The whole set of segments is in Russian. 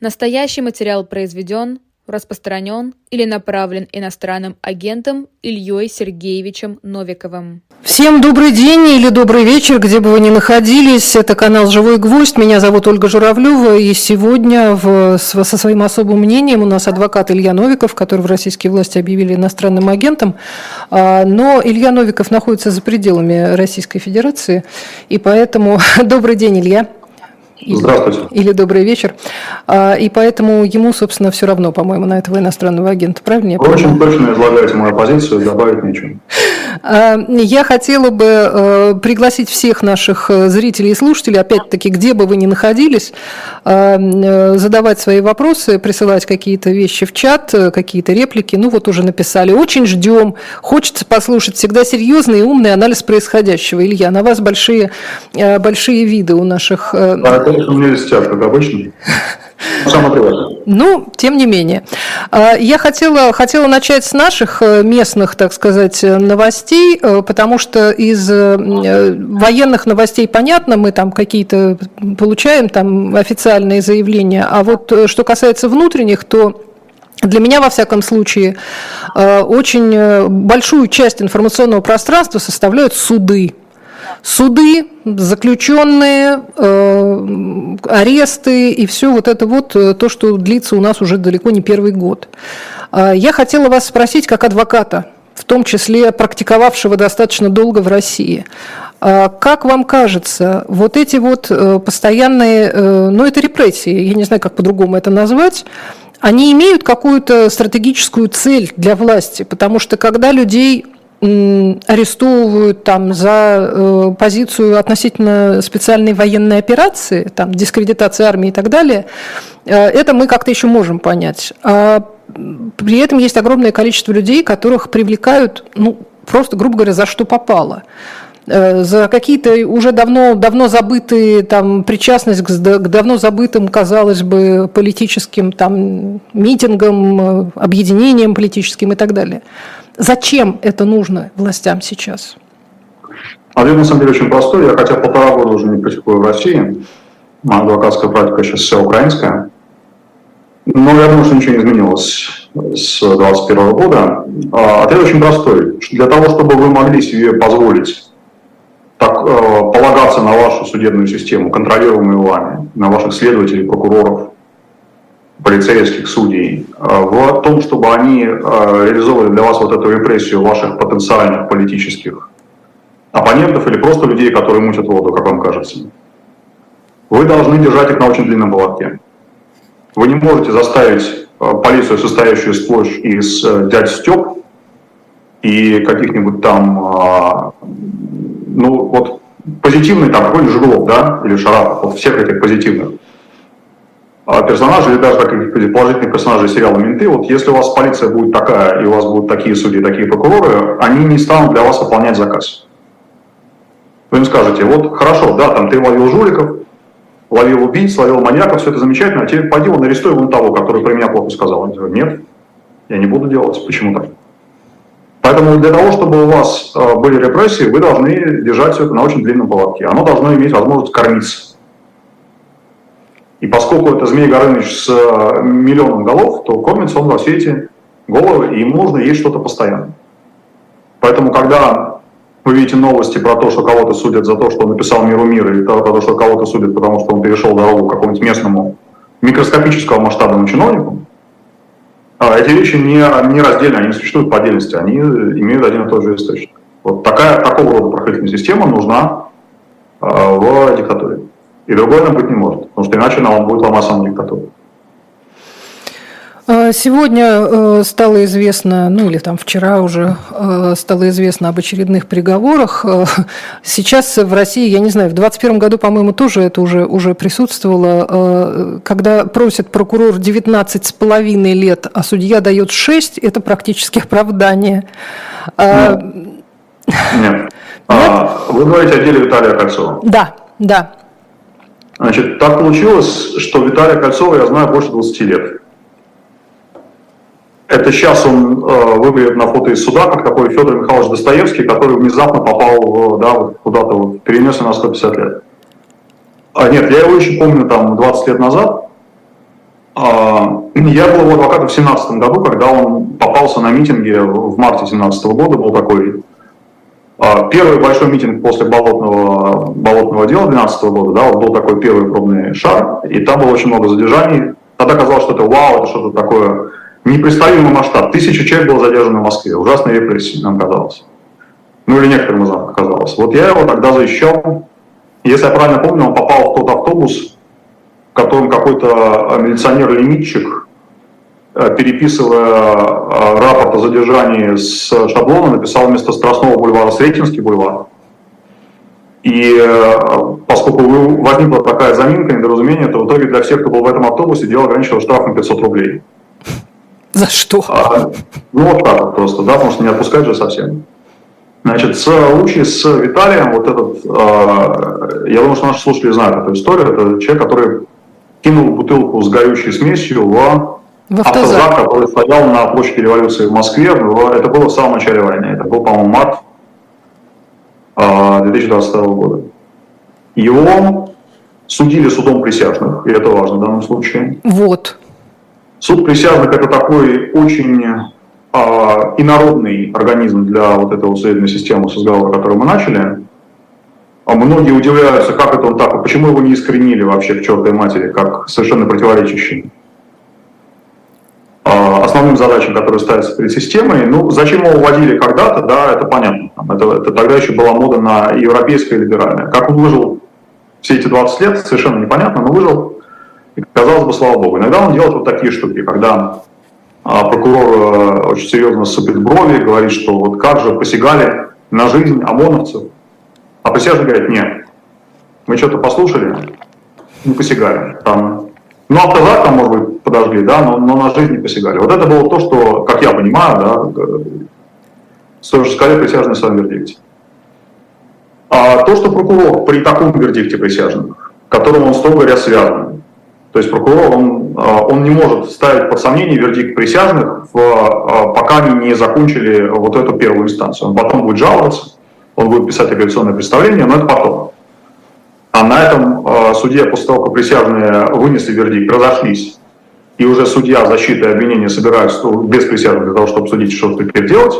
Настоящий материал произведен, распространен или направлен иностранным агентом Ильей Сергеевичем Новиковым. Всем добрый день или добрый вечер, где бы вы ни находились. Это канал «Живой гвоздь». Меня зовут Ольга Журавлева. И сегодня со своим особым мнением у нас адвокат Илья Новиков, которого российские власти объявили иностранным агентом. Но Илья Новиков находится за пределами Российской Федерации. И поэтому добрый день, Илья. Здравствуйте. Или добрый вечер. И поэтому ему, собственно, все равно, по-моему, на этого иностранного агента. Правильно? Вы очень точно излагаете мою позицию, добавить нечего. Я хотела бы пригласить всех наших зрителей и слушателей, опять-таки, где бы вы ни находились, задавать свои вопросы, присылать какие-то вещи в чат, какие-то реплики. Ну вот уже написали. Очень ждем. Хочется послушать всегда серьезный и умный анализ происходящего. Илья, на вас большие виды у наших... У меня листят, как обычно. Самое приватное. Ну, тем не менее. Я хотела начать с наших местных, так сказать, новостей, потому что из военных новостей понятно, мы там какие-то получаем там официальные заявления, а вот что касается внутренних, то... Для меня, во всяком случае, очень большую часть информационного пространства составляют суды. Суды, заключенные, аресты и все вот это вот, то, что длится у нас уже далеко не первый год. Я хотела вас спросить, как адвоката, в том числе практиковавшего достаточно долго в России, как вам кажется, вот эти вот постоянные, ну это репрессии, я не знаю, как по-другому это назвать, они имеют какую-то стратегическую цель для власти, потому что когда людей... арестовывают там за позицию относительно специальной военной операции, там дискредитации армии и так далее, это мы как-то еще можем понять. А при этом есть огромное количество людей, которых привлекают, ну, просто, грубо говоря, за что попало. За какие-то уже давно забытые, там, причастность к давно забытым, казалось бы, политическим там, митингам, объединениям политическим и так далее. Зачем это нужно властям сейчас? Ответ, на самом деле, очень простой. Я хотя полтора года уже не практикую в России. Моя адвокатская практика сейчас вся украинская. Но я думаю, что ничего не изменилось с 2021 года. Ответ очень простой. Для того, чтобы вы могли себе позволить так, полагаться на вашу судебную систему, контролируемую вами, на ваших следователей, прокуроров, полицейских, судей, в том, чтобы они реализовывали для вас вот эту репрессию ваших потенциальных политических оппонентов или просто людей, которые мутят воду, как вам кажется. Вы должны держать их на очень длинном поводке. Вы не можете заставить полицию, состоящую сплошь из дядь Стёп и каких-нибудь там, ну вот позитивный там какой-нибудь Жиглов, да, или Шарапов, вот всех этих позитивных персонажей, или даже каких-то положительных персонажей сериала «Менты», вот если у вас полиция будет такая, и у вас будут такие судьи, такие прокуроры, они не станут для вас выполнять заказ. Вы им скажете, вот хорошо, да, там ты ловил жуликов, ловил убийц, ловил маньяков, все это замечательно, а теперь пойди, он арестуй вон того, который про меня плохо сказал. Он говорит, нет, я не буду делать, почему так? Поэтому для того, чтобы у вас были репрессии, вы должны держать все это на очень длинном поводке. Оно должно иметь возможность кормиться. И поскольку это Змей Горыныч с миллионом голов, то кормится он во все эти головы, и ему нужно есть что-то постоянно. Поэтому, когда вы видите новости про то, что кого-то судят за то, что он написал «Миру мира», или про то, что кого-то судят, потому что он перешел дорогу к какому-нибудь местному микроскопического масштабному чиновнику, эти вещи не раздельны, они не существуют по отдельности, они имеют один и тот же источник. Вот такого рода прохождение система нужна в диктатуре. И другой она быть не может, потому что иначе она будет ломать саму диктатуру. Сегодня стало известно, ну или там вчера уже стало известно об очередных приговорах. Сейчас в России, я не знаю, в 2021 году, по-моему, тоже это уже присутствовало, когда просит прокурор 19,5 лет, а судья дает 6, это практически оправдание. Нет. Вы говорите о деле Виталия Кольцова. Да. Значит, так получилось, что Виталия Кольцова я знаю больше 20 лет. Это сейчас он выглядит на фото из суда, как такой Федор Михайлович Достоевский, который внезапно попал куда-то, перенесся на 150 лет. А нет, я его еще помню там 20 лет назад, Я был его адвокатом в 2017 году, когда он попался на митинге в марте 2017 года, был такой первый большой митинг после болотного дела 2012 года, да, вот был такой первый пробный шар, и там было очень много задержаний. Тогда казалось, что это вау, это что-то такое, непредставимый масштаб. 1000 человек было задержано в Москве, ужасные репрессии, нам казалось. Ну или некоторым из нас казалось. Вот я его тогда защищал, если я правильно помню, он попал в тот автобус, в котором какой-то милиционер-лимитчик, переписывая рапорт о задержании с шаблона, написал вместо Страстного бульвара Сретенский бульвар. И поскольку возникла такая заминка, недоразумение, то в итоге для всех, кто был в этом автобусе, дело ограничилось штрафом 500 рублей. За что? Ну вот так вот просто, да, потому что не отпускать же совсем. Значит, с Лучи, с Виталием, вот этот, я думаю, что наши слушатели знают эту историю, это человек, который кинул бутылку с горючей смесью в автозак, который стоял на площади Революции в Москве. Это было в самом начале войны, это был, по-моему, март 2022 года. Его судили судом присяжных, и это важно в данном случае. Вот. Суд присяжных – это такой очень инородный организм для вот этого судебной системы, с разговора, которую мы начали. Многие удивляются, как это он так, почему его не искоренили вообще к чертовой матери, как совершенно противоречащий основным задачам, которые ставятся перед системой. Ну, зачем его уводили когда-то, да, это понятно. Это тогда еще была мода на европейское либеральное. Как он выжил все эти 20 лет, совершенно непонятно, но выжил, и, казалось бы, слава богу. Иногда он делает вот такие штуки, когда прокурор очень серьезно сыпет брови, говорит, что вот как же посягали на жизнь ОМОНовцев, а присяжный говорит, нет, мы что-то послушали, не посягали, там... Ну, автозак там, может быть, подожгли, да, но на жизнь не посягали. Вот это было то, что, как я понимаю, да, с той же скале присяжные в своем вердикте. А то, что прокурор при таком вердикте присяжных, которому он, строго говоря, связан, то есть прокурор, он не может ставить под сомнение вердикт присяжных, пока они не закончили вот эту первую инстанцию. Он потом будет жаловаться, он будет писать апелляционное представление, но это потом. А на этом судья, после того, как присяжные вынесли вердикт, разошлись, и уже судья защиты и обвинения собираются без присяжных для того, чтобы судить, что теперь делать,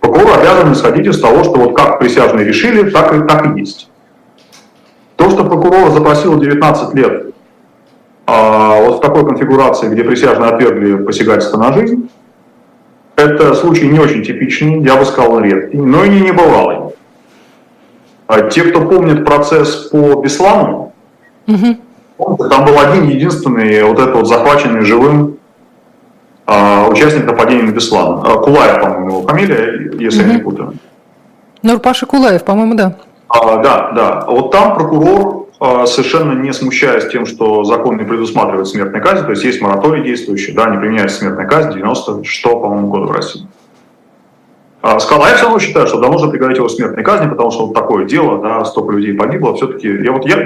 прокурор обязан исходить из того, что вот как присяжные решили, так и есть. То, что прокурор запросил 19 лет вот в такой конфигурации, где присяжные отвергли посягательство на жизнь, это случай не очень типичный, я бы сказал, редкий, но и не небывалый. Те, кто помнит процесс по Беслану, там был один единственный вот этот вот захваченный живым участник нападения на Беслан. Кулаев, по-моему, его фамилия, если я не путаю. Нурпаша Кулаев, по-моему, да. Да. Вот там прокурор, совершенно не смущаясь тем, что закон не предусматривает смертную казнь, то есть есть мораторий действующий, да, не применяется смертная казнь, 96, по-моему, года в России. Сказал, я все равно считаю, что давно уже приговорить его к смертной казни, потому что вот такое дело, да, столько людей погибло, все-таки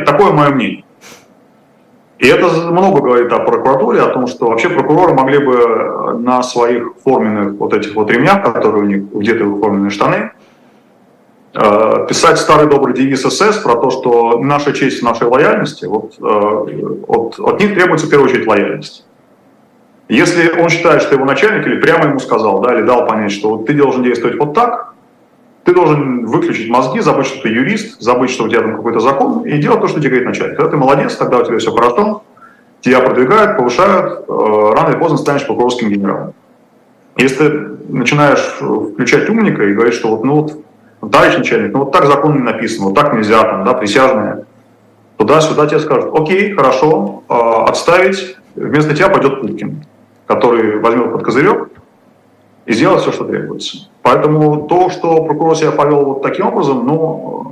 такое мое мнение. И это много говорит о прокуратуре, о том, что вообще прокуроры могли бы на своих форменных вот этих вот ремнях, которые у них где-то в форменные штаны, писать старый добрый девиз СС про то, что наша честь в нашей лояльности, вот, от них требуется в первую очередь лояльность. Если он считает, что его начальник или прямо ему сказал, да, или дал понять, что вот ты должен действовать вот так, ты должен выключить мозги, забыть, что ты юрист, забыть, что у тебя там какой-то закон, и делать то, что тебе говорит начальник. Когда ты молодец, тогда у тебя все хорошо, тебя продвигают, повышают, рано или поздно станешь прокурорским генералом. Если ты начинаешь включать умника и говоришь, что вот, ну вот, товарищ начальник, ну вот так закон не написан, вот так нельзя, там, да, присяжные, туда-сюда тебе скажут, окей, хорошо, отставить, вместо тебя пойдет Пупкин, который возьмет под козырек и сделает все, что требуется. Поэтому то, что прокурор себя повел вот таким образом, ну,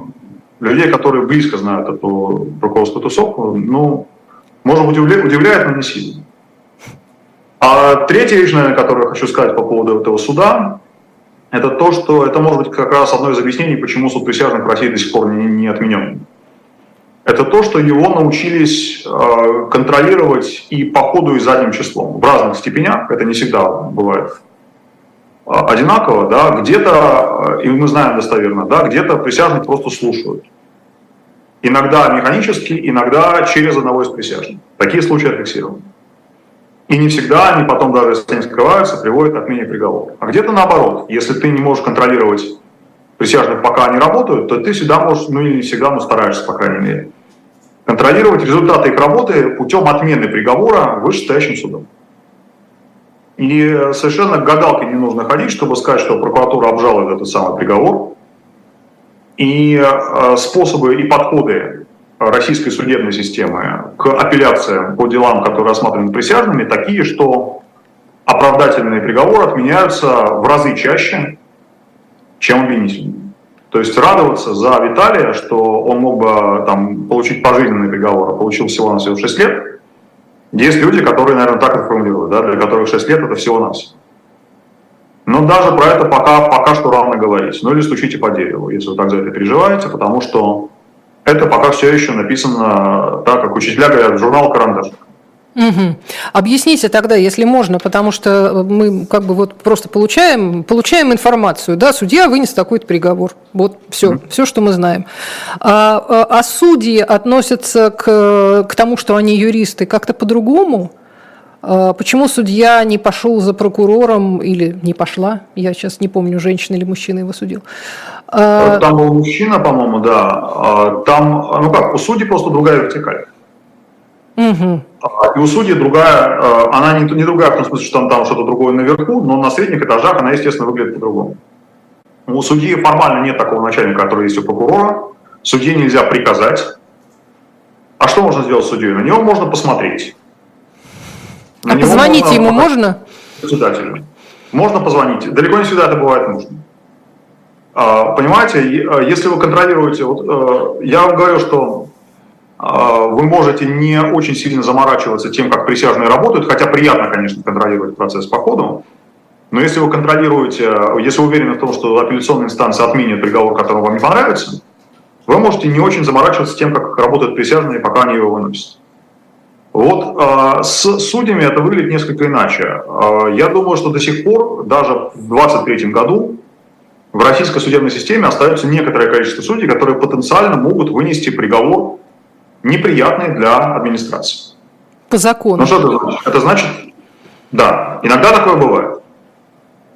людей, которые близко знают эту прокурорскую тусовку, ну, может быть, удивляет, но не сильно. А третья вещь, наверное, которую я хочу сказать по поводу этого суда, это то, что это может быть как раз одно из объяснений, почему суд присяжных в России до сих пор не отменен. Это то, что его научились контролировать и по ходу, и задним числом. В разных степенях, это не всегда бывает одинаково, да, где-то, и мы знаем достоверно, да, где-то присяжных просто слушают. Иногда механически, иногда через одного из присяжных. Такие случаи зафиксированы. И И не всегда они потом, даже если они скрываются, приводят к отмене приговора. А где-то наоборот. Если ты не можешь контролировать присяжных, пока они работают, то ты всегда можешь, ну или не всегда, но стараешься, по крайней мере, контролировать результаты их работы путем отмены приговора вышестоящим судом. И совершенно к гадалке не нужно ходить, чтобы сказать, что прокуратура обжалует этот самый приговор. И способы и подходы российской судебной системы к апелляциям по делам, которые рассматриваны присяжными, такие, что оправдательные приговоры отменяются в разы чаще, чем обвинительные. То есть радоваться за Виталия, что он мог бы там получить пожизненный приговор, а получил всего-навсего 6 лет, есть люди, которые, наверное, так и формулируют, да, для которых 6 лет – это всего-навсего. Но даже про это пока что рано говорить. Ну или стучите по дереву, если вы так за это переживаете, потому что это пока все еще написано так, как учителя говорят, журнал «Карандаш». Угу. Объясните тогда, если можно, потому что мы как бы вот просто получаем информацию, да, судья вынес такой-то приговор, вот все, все, что мы знаем. А судьи относятся к тому, что они юристы, как-то по-другому? Почему судья не пошел за прокурором или не пошла? Я сейчас не помню, женщина или мужчина его судил. Там был мужчина, по-моему, да. Там, ну как, у судей просто другая вертикаль. Угу. И у судей другая, она не другая в том смысле, что там что-то другое наверху, но на средних этажах она, естественно, выглядит по-другому. У судьи формально нет такого начальника, который есть у прокурора. Судье нельзя приказать. А что можно сделать с судьей? На него можно посмотреть. А позвонить ему можно? Председателю. Можно позвонить. Далеко не всегда это бывает нужно. Понимаете, если вы контролируете... Вот, я вам говорю, что... Вы можете не очень сильно заморачиваться тем, как присяжные работают, хотя приятно, конечно, контролировать процесс по ходу, но если вы контролируете, если вы уверены в том, что апелляционная инстанция отменит приговор, который вам не понравится, вы можете не очень заморачиваться тем, как работают присяжные, пока они его выносят. Вот с судьями это выглядит несколько иначе. Я думаю, что до сих пор, даже в 2023 году, в российской судебной системе остается некоторое количество судей, которые потенциально могут вынести приговор неприятные для администрации. По закону. Ну что это значит? Это значит, да, иногда такое бывает.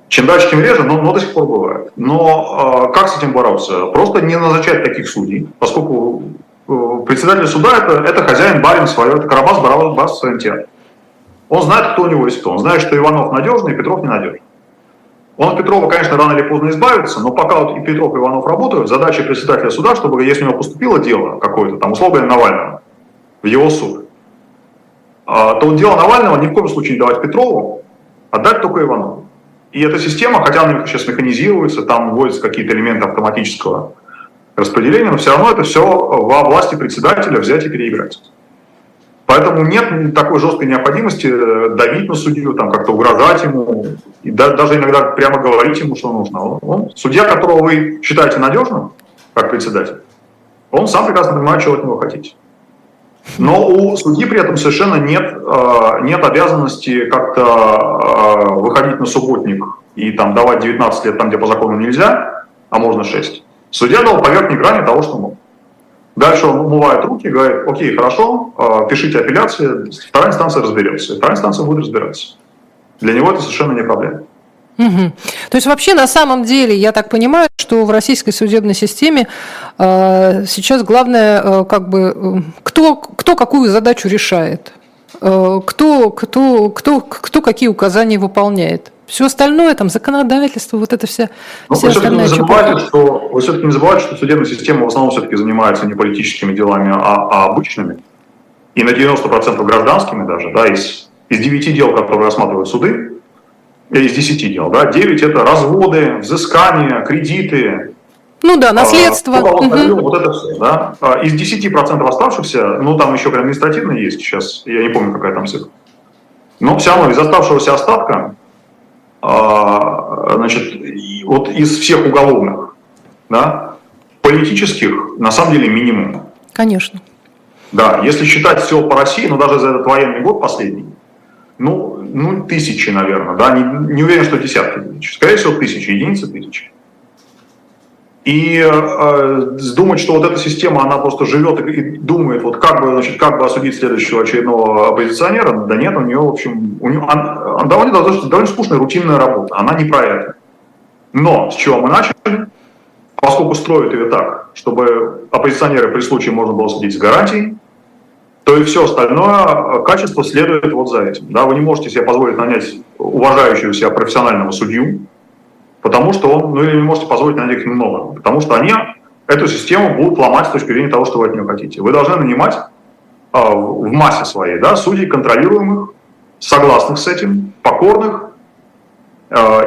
Чем дальше, тем реже, но до сих пор бывает. Но как с этим бороться? Просто не назначать таких судей, поскольку председатель суда – это хозяин, барин свое, это Карабас, Барабас в своем театре. Он знает, кто у него есть кто. Он знает, что Иванов надежный, и Петров ненадежный. Он от Петрова, конечно, рано или поздно избавится, но пока вот и Петров, и Иванов работают, задача председателя суда, чтобы, если у него поступило дело какое-то, там, условно, Навального, в его суд, то дело Навального ни в коем случае не давать Петрову, а дать только Иванову. И эта система, хотя она сейчас механизируется, там вводятся какие-то элементы автоматического распределения, но все равно это все во власти председателя взять и переиграть. Поэтому нет такой жесткой необходимости давить на судью, там как-то угрожать ему, и даже иногда прямо говорить ему, что нужно. Он, судья, которого вы считаете надежным, как председатель, он сам прекрасно понимает, чего от него хотите. Но у судьи при этом совершенно нет обязанности как-то выходить на субботник и там давать 19 лет там, где по закону нельзя, а можно 6. Судья дал по верхней грани того, что мог. Дальше он умывает руки и говорит: окей, хорошо, пишите апелляции, вторая инстанция разберется. Вторая инстанция будет разбираться. Для него это совершенно не проблема. Угу. То есть вообще на самом деле, я так понимаю, что в российской судебной системе сейчас главное, как бы, кто какую задачу решает, кто какие указания выполняет. Все остальное, там, законодательство, вот это вся... Но вся вы все-таки не забывайте, что судебная система в основном все-таки занимается не политическими делами, а обычными. И на 90% гражданскими даже, да, из 9 дел, которые рассматривают суды, или из 10 дел, да, 9 это разводы, взыскания, кредиты. Ну да, наследство. Вот это все, да. Из 10% оставшихся, ну там еще административные есть сейчас, я не помню, какая там цифра. Но все равно из оставшегося остатка, значит, вот из всех уголовных, да, политических, на самом деле, минимум. Конечно. Да, если считать все по России, ну, даже за этот военный год последний, ну тысячи, наверное, да, не уверен, что десятки тысяч, скорее всего, тысячи, единицы тысяч. И думать, что вот эта система, она просто живет и думает, вот как бы осудить следующего очередного оппозиционера, да нет, у нее, в общем, довольно скучная рутинная работа, она не про это. Но с чего мы начали, поскольку строят ее так, чтобы оппозиционеры при случае можно было судить с гарантией, то и все остальное качество следует вот за этим. Да? Вы не можете себе позволить нанять уважающего себя профессионального судью, потому что он, или вы можете позволить на них немного, потому что они эту систему будут ломать с точки зрения того, что вы от нее хотите. Вы должны нанимать в массе своей, да, судей контролируемых, согласных с этим, покорных,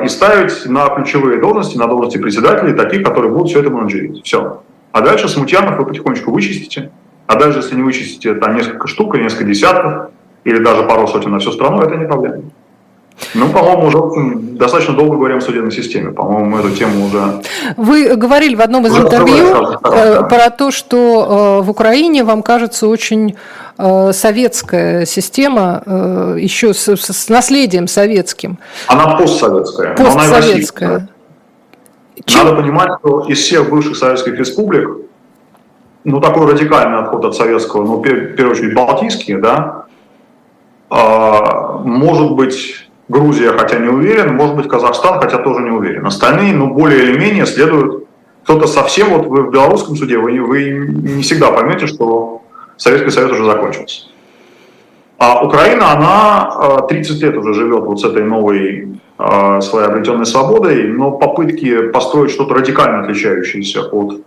и ставить на ключевые должности, на должности председателей, таких, которые будут все это менеджерить. Все. А дальше смутьянов вы потихонечку вычистите, а дальше, если не вычистите там несколько штук или несколько десятков, или даже пару сотен на всю страну, это не проблема. Ну, по-моему, уже достаточно долго говорим о судебной системе. По-моему, мы эту тему уже... Вы говорили в одном из интервью про то, что в Украине, вам кажется, очень советская система, еще с наследием советским. Она постсоветская. Постсоветская. Она надо понимать, что из всех бывших советских республик, ну, такой радикальный отход от советского, ну, в первую очередь, балтийские, да, может быть... Грузия, хотя не уверен, может быть, Казахстан, хотя тоже не уверен. Остальные, ну, более или менее следуют. Кто-то совсем, вот вы в белорусском суде, вы не всегда поймете, что Советский Союз уже закончился. А Украина, она 30 лет уже живет вот с этой новой своей обретенной свободой, но попытки построить что-то радикально отличающееся от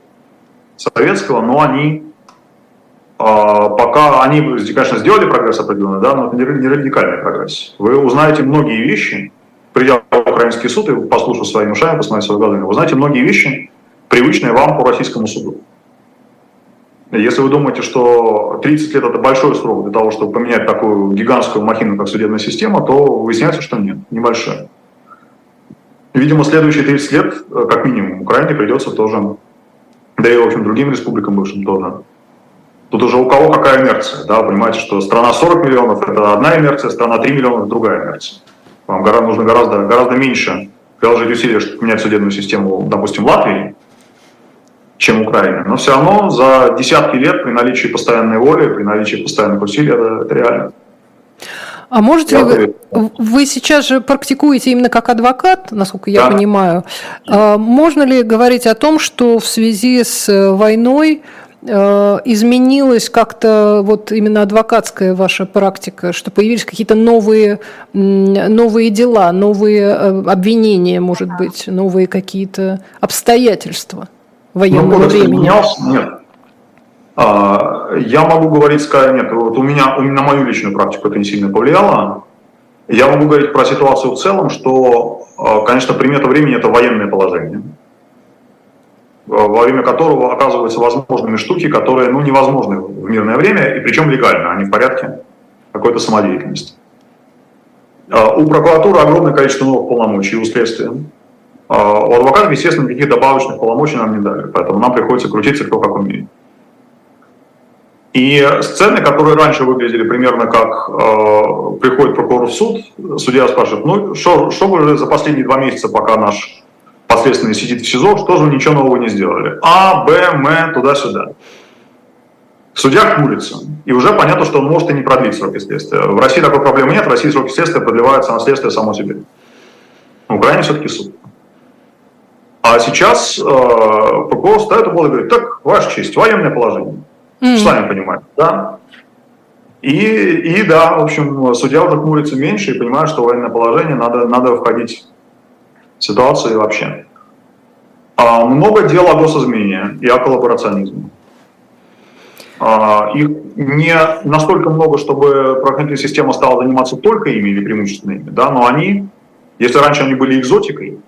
советского, но они... Пока они, конечно, сделали прогресс определенный, да, но это не радикальный прогресс. Вы узнаете многие вещи, придя в украинский суд и послушав своими ушами, посмотрев своими глазами, вы узнаете многие вещи, привычные вам по российскому суду. Если вы думаете, что 30 лет – это большой срок для того, чтобы поменять такую гигантскую махину, как судебная система, то выясняется, что нет, небольшая. Видимо, следующие 30 лет, как минимум, Украине придется тоже, да и, в общем, другим республикам бывшим тоже. Тут уже у кого какая инерция, да, понимаете, что страна 40 миллионов – это одна инерция, страна 3 миллиона – другая инерция. Вам нужно гораздо меньше приложить усилия, чтобы поменять судебную систему, допустим, в Латвии, чем Украина. Но все равно за десятки лет при наличии постоянной воли, при наличии постоянных усилий это реально. А можете ли вы сейчас же практикуете именно как адвокат, насколько я понимаю, можно ли говорить о том, что в связи с войной изменилась как-то вот именно адвокатская ваша практика, что появились какие-то новые дела, новые обвинения, может быть, новые какие-то обстоятельства военного времени? Нет. Я могу говорить, скорее, нет, вот у меня на мою личную практику это не сильно повлияло. Я могу говорить про ситуацию в целом, что, конечно, примета времени – это военное положение, во время которого оказываются возможными штуки, которые, ну, невозможны в мирное время, и причем легально, а не в порядке какой-то самодеятельности. У прокуратуры огромное количество новых полномочий, у следствия. У адвокатов, естественно, никаких добавочных полномочий нам не дали, поэтому нам приходится крутиться кто как умеет. И сцены, которые раньше выглядели примерно как приходит прокурор в суд, судья спрашивает, ну, что вы за последние 2 месяца, пока наш последственный сидит в СИЗО, что же ничего нового не сделали. А, Б, М, туда-сюда. Судья курится. И уже понятно, что он может и не продлить сроки следствия. В России такой проблемы нет, в России сроки следствия продлеваются на следствие само себе. В Украине все-таки суд. А сейчас прокурор ставит угол и говорит, так, ваша честь, военное положение. Сами понимаете, да? И да, в общем, судья уже курится меньше и понимает, что военное положение, надо входить ситуации вообще. Много дел о госизмене и о коллаборационизме. Их не настолько много, чтобы правоохранительная система стала заниматься только ими или преимущественно ими, да, но они, если раньше они были экзотикой,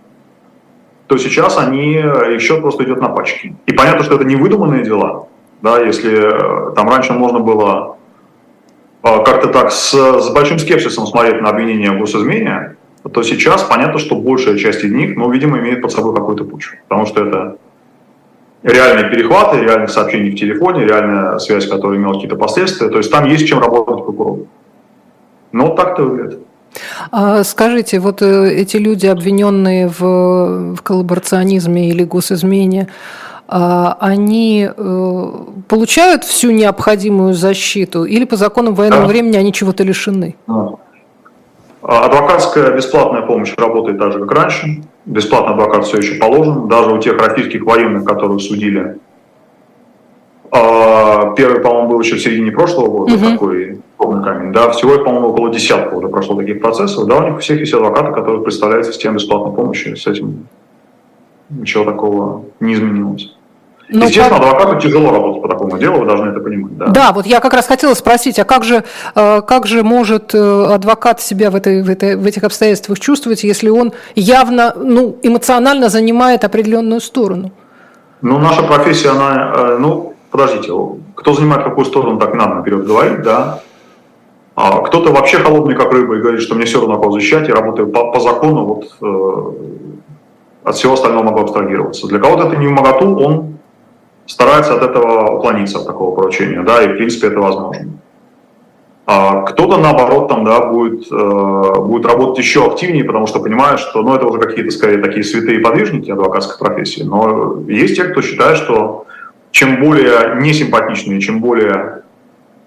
то сейчас они, их счет просто идет на пачки. И понятно, что это не выдуманные дела, да, если там раньше можно было как-то так с большим скепсисом смотреть на обвинение в госизмене, то сейчас понятно, что большая часть из них, ну, видимо, имеет под собой какую-то пучу. Потому что это реальные перехваты, реальные сообщения в телефоне, реальная связь, которая имела какие-то последствия. То есть там есть чем работать прокурору. Но так-то выглядит. Скажите, вот эти люди, обвиненные в коллаборационизме или госизмене, они получают всю необходимую защиту или по законам военного времени они чего-то лишены? Адвокатская бесплатная помощь работает так же, как раньше. Бесплатный адвокат все еще положен. Даже у тех российских военных, которые судили, первый, по-моему, был еще в середине прошлого года, такой крупный камень. Да, всего, по-моему, около десятка уже прошло таких процессов. Да, у них у всех есть адвокаты, которые представляют систему бесплатной помощи. С этим ничего такого не изменилось. Но естественно, адвокату тяжело работать по такому делу, вы должны это понимать. Да, да, вот я как раз хотела спросить, а как же может адвокат себя в этих обстоятельствах чувствовать, если он явно, эмоционально занимает определенную сторону? Ну, наша профессия, она... подождите, кто занимает какую сторону, так надо наперед говорить, да. А кто-то вообще холодный, как рыба, и говорит, что мне все равно кого защищать, я работаю по закону, от всего остального могу абстрагироваться. Для кого-то это не в моготу, он старается от этого уклониться, от такого поручения, да, и в принципе это возможно. А кто-то наоборот там, да, будет работать еще активнее, потому что понимает, что, это уже какие-то, скорее, такие святые подвижники адвокатской профессии, но есть те, кто считает, что чем более несимпатичный, чем более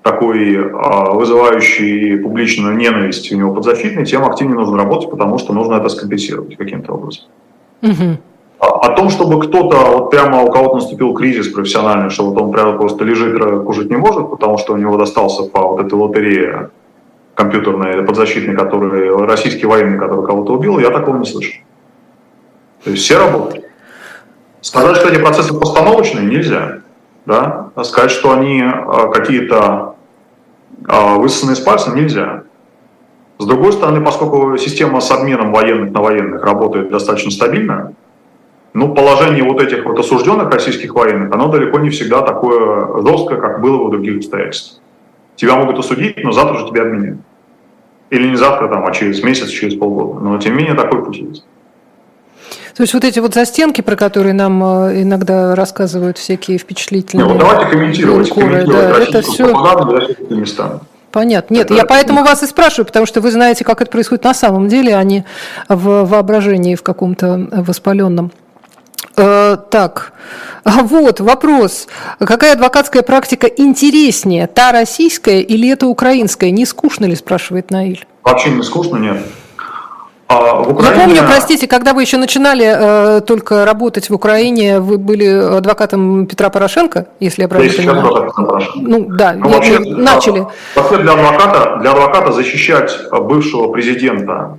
такой вызывающий публичную ненависть у него подзащитный, тем активнее нужно работать, потому что нужно это скомпенсировать каким-то образом. О том, чтобы кто-то, прямо у кого-то наступил кризис профессиональный, что он прямо просто лежит, кушать не может, потому что у него достался по этой лотерее компьютерной, подзащитной, который российский военный, который кого-то убил, я такого не слышу. То есть все работают. Сказать, что эти процессы постановочные, нельзя. Да? Сказать, что они какие-то высосанные из пальца, нельзя. С другой стороны, поскольку система с обменом военных на военных работает достаточно стабильно, положение этих осужденных российских военных, оно далеко не всегда такое жесткое, как было бы у других обстоятельств. Тебя могут осудить, но завтра же тебя обменяют. Или не завтра, а через месяц, через полгода. Но тем не менее такой путь есть. То есть эти застенки, про которые нам иногда рассказывают всякие впечатлительные... Давайте комментировать российскую пропаганду, российские места. Понятно. Нет, я поэтому вас и спрашиваю, потому что вы знаете, как это происходит на самом деле, а не в воображении в каком-то воспаленном. Так, вопрос. Какая адвокатская практика интереснее, та российская или это украинская? Не скучно ли, спрашивает Наиль? Вообще не скучно, нет. Напомню, простите, когда вы еще начинали только работать в Украине, вы были адвокатом Петра Порошенко, если я правильно понимаю. Я сейчас адвокат Петра Порошенко. Начали. Вообще для адвоката защищать бывшего президента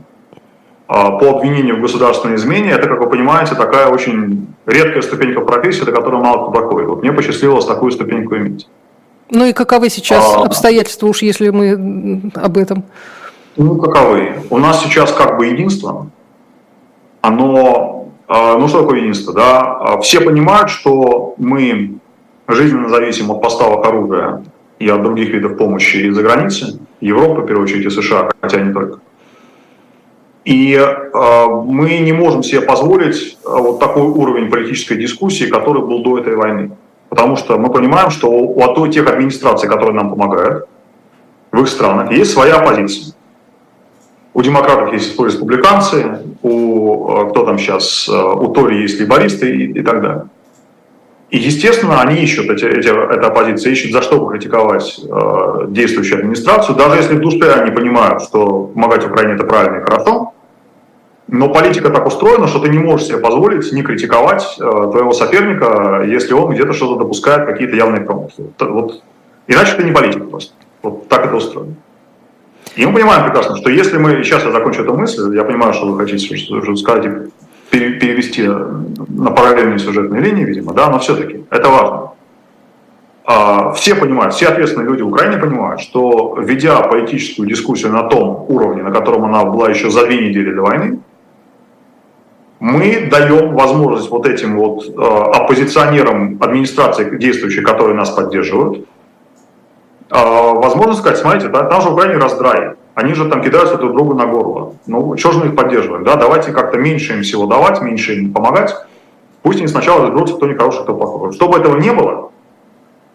по обвинению в государственной измене, это, как вы понимаете, такая очень редкая ступенька профессии, до которой мало кто доходит. Мне посчастливилось такую ступеньку иметь. И каковы сейчас обстоятельства, уж если мы об этом? Каковы? У нас сейчас как бы единство. Оно... что такое единство? Да? Все понимают, что мы жизненно зависим от поставок оружия и от других видов помощи из-за границы. Европа, в первую очередь, и США, хотя не только. И мы не можем себе позволить такой уровень политической дискуссии, который был до этой войны. Потому что мы понимаем, что у тех администраций, которые нам помогают, в их странах есть своя оппозиция. У демократов есть республиканцы, у Тори есть либористы и так далее. И, естественно, они ищут, эта оппозиция ищет, за что покритиковать действующую администрацию, даже если в душе они понимают, что помогать Украине – это правильно и хорошо, но политика так устроена, что ты не можешь себе позволить не критиковать твоего соперника, если он где-то что-то допускает, какие-то явные промахи. Иначе ты не политик просто. Так это устроено. И мы понимаем прекрасно, что если мы... Сейчас я закончу эту мысль, я понимаю, что вы хотите сказать, перевести на параллельные сюжетные линии, видимо, да, но все-таки это важно. Все понимают, все ответственные люди в Украине понимают, что ведя политическую дискуссию на том уровне, на котором она была еще за 2 недели до войны, мы даем возможность этим оппозиционерам администрации действующей, которые нас поддерживают, возможно сказать, смотрите, да, там же в Украине раздрай, они же там кидаются друг другу на горло. Чего же мы их поддерживаем? Да? Давайте как-то меньше им всего давать, меньше им помогать. Пусть они сначала разберутся, кто нехороший, кто плохой. Чтобы этого не было,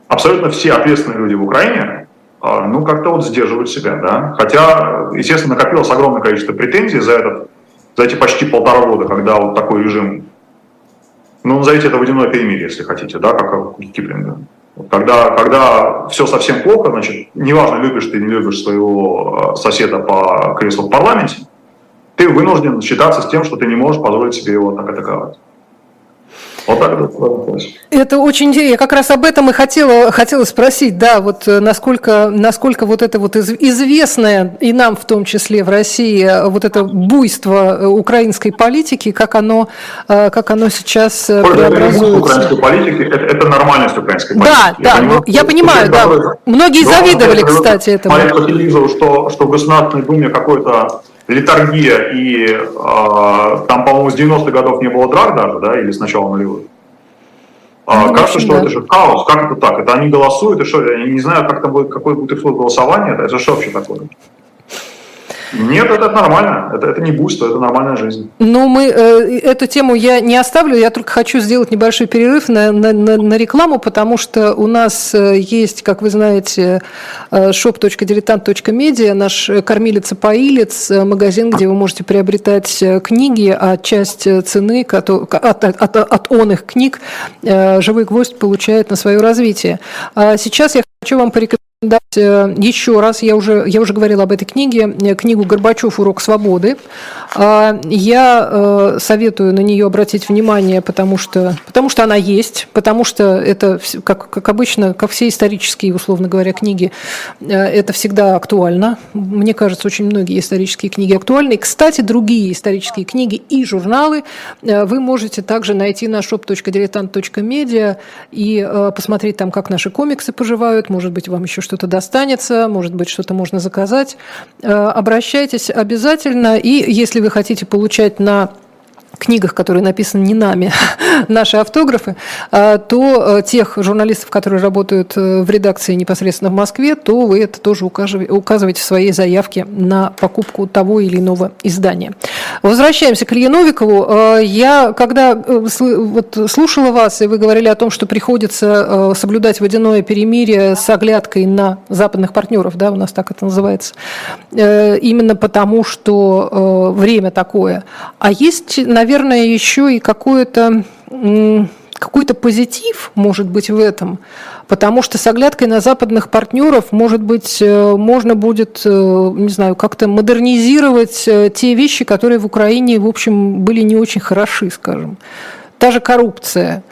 абсолютно все ответственные люди в Украине ну, как-то вот сдерживают себя, да. Хотя, естественно, накопилось огромное количество претензий за эти почти 1,5 года, когда вот такой режим, ну, назовите это водяное перемирие, если хотите, да, как Киплинга. Когда все совсем плохо, значит, неважно, любишь ты или не любишь своего соседа по креслу в парламенте, ты вынужден считаться с тем, что ты не можешь позволить себе его так атаковать. Вот так это. Это очень интересно. Я как раз об этом и хотела спросить, да, вот насколько вот это вот известное, и нам в том числе в России, вот это буйство украинской политики, как оно сейчас преобразуется. Украинской политики, это нормальность украинской политики. Да, я, да, понимаю, я понимаю, да. Многие завидовали, кстати, этому. Я по телевизору, что в Государственной Думе какой-то литургия, и там, по-моему, с 90-х годов не было драк даже, да, или с начала нулевых. Кажется, что да. Это же хаос, как это так? Это они голосуют, и что, я не знаю, как там будет, какой будет исход голосования, это что вообще такое? Нет, это нормально, это не буйство, это нормальная жизнь. Ну, мы эту тему я не оставлю, я только хочу сделать небольшой перерыв на рекламу, потому что у нас есть, как вы знаете, shop.diletant.media, наш кормилец и поилец, магазин, где вы можете приобретать книги, а часть цены от оных книг «Живой гвоздь» получает на свое развитие. А сейчас я хочу вам порекомендовать еще раз, я уже говорила об этой книге, книгу «Горбачев. Урок свободы». Я советую на нее обратить внимание, потому что она есть, потому что это, как обычно, как все исторические, условно говоря, книги, это всегда актуально. Мне кажется, очень многие исторические книги актуальны. И, кстати, другие исторические книги и журналы вы можете также найти на shop.diletant.media и посмотреть там, как наши комиксы поживают, может быть, вам еще что-то достанется, может быть, что-то можно заказать. Обращайтесь обязательно, и если вы хотите получать на книгах, которые написаны не нами, наши автографы, то тех журналистов, которые работают в редакции непосредственно в Москве, то вы это тоже указываете в своей заявке на покупку того или иного издания. Возвращаемся к Илье Новикову. Я, когда слушала вас, и вы говорили о том, что приходится соблюдать водяное перемирие с оглядкой на западных партнеров, да, у нас так это называется, именно потому, что время такое. А есть, наверное, еще и какой-то позитив может быть в этом, потому что с оглядкой на западных партнеров, может быть, можно будет, не знаю, как-то модернизировать те вещи, которые в Украине, в общем, были не очень хороши, скажем. Та же коррупция.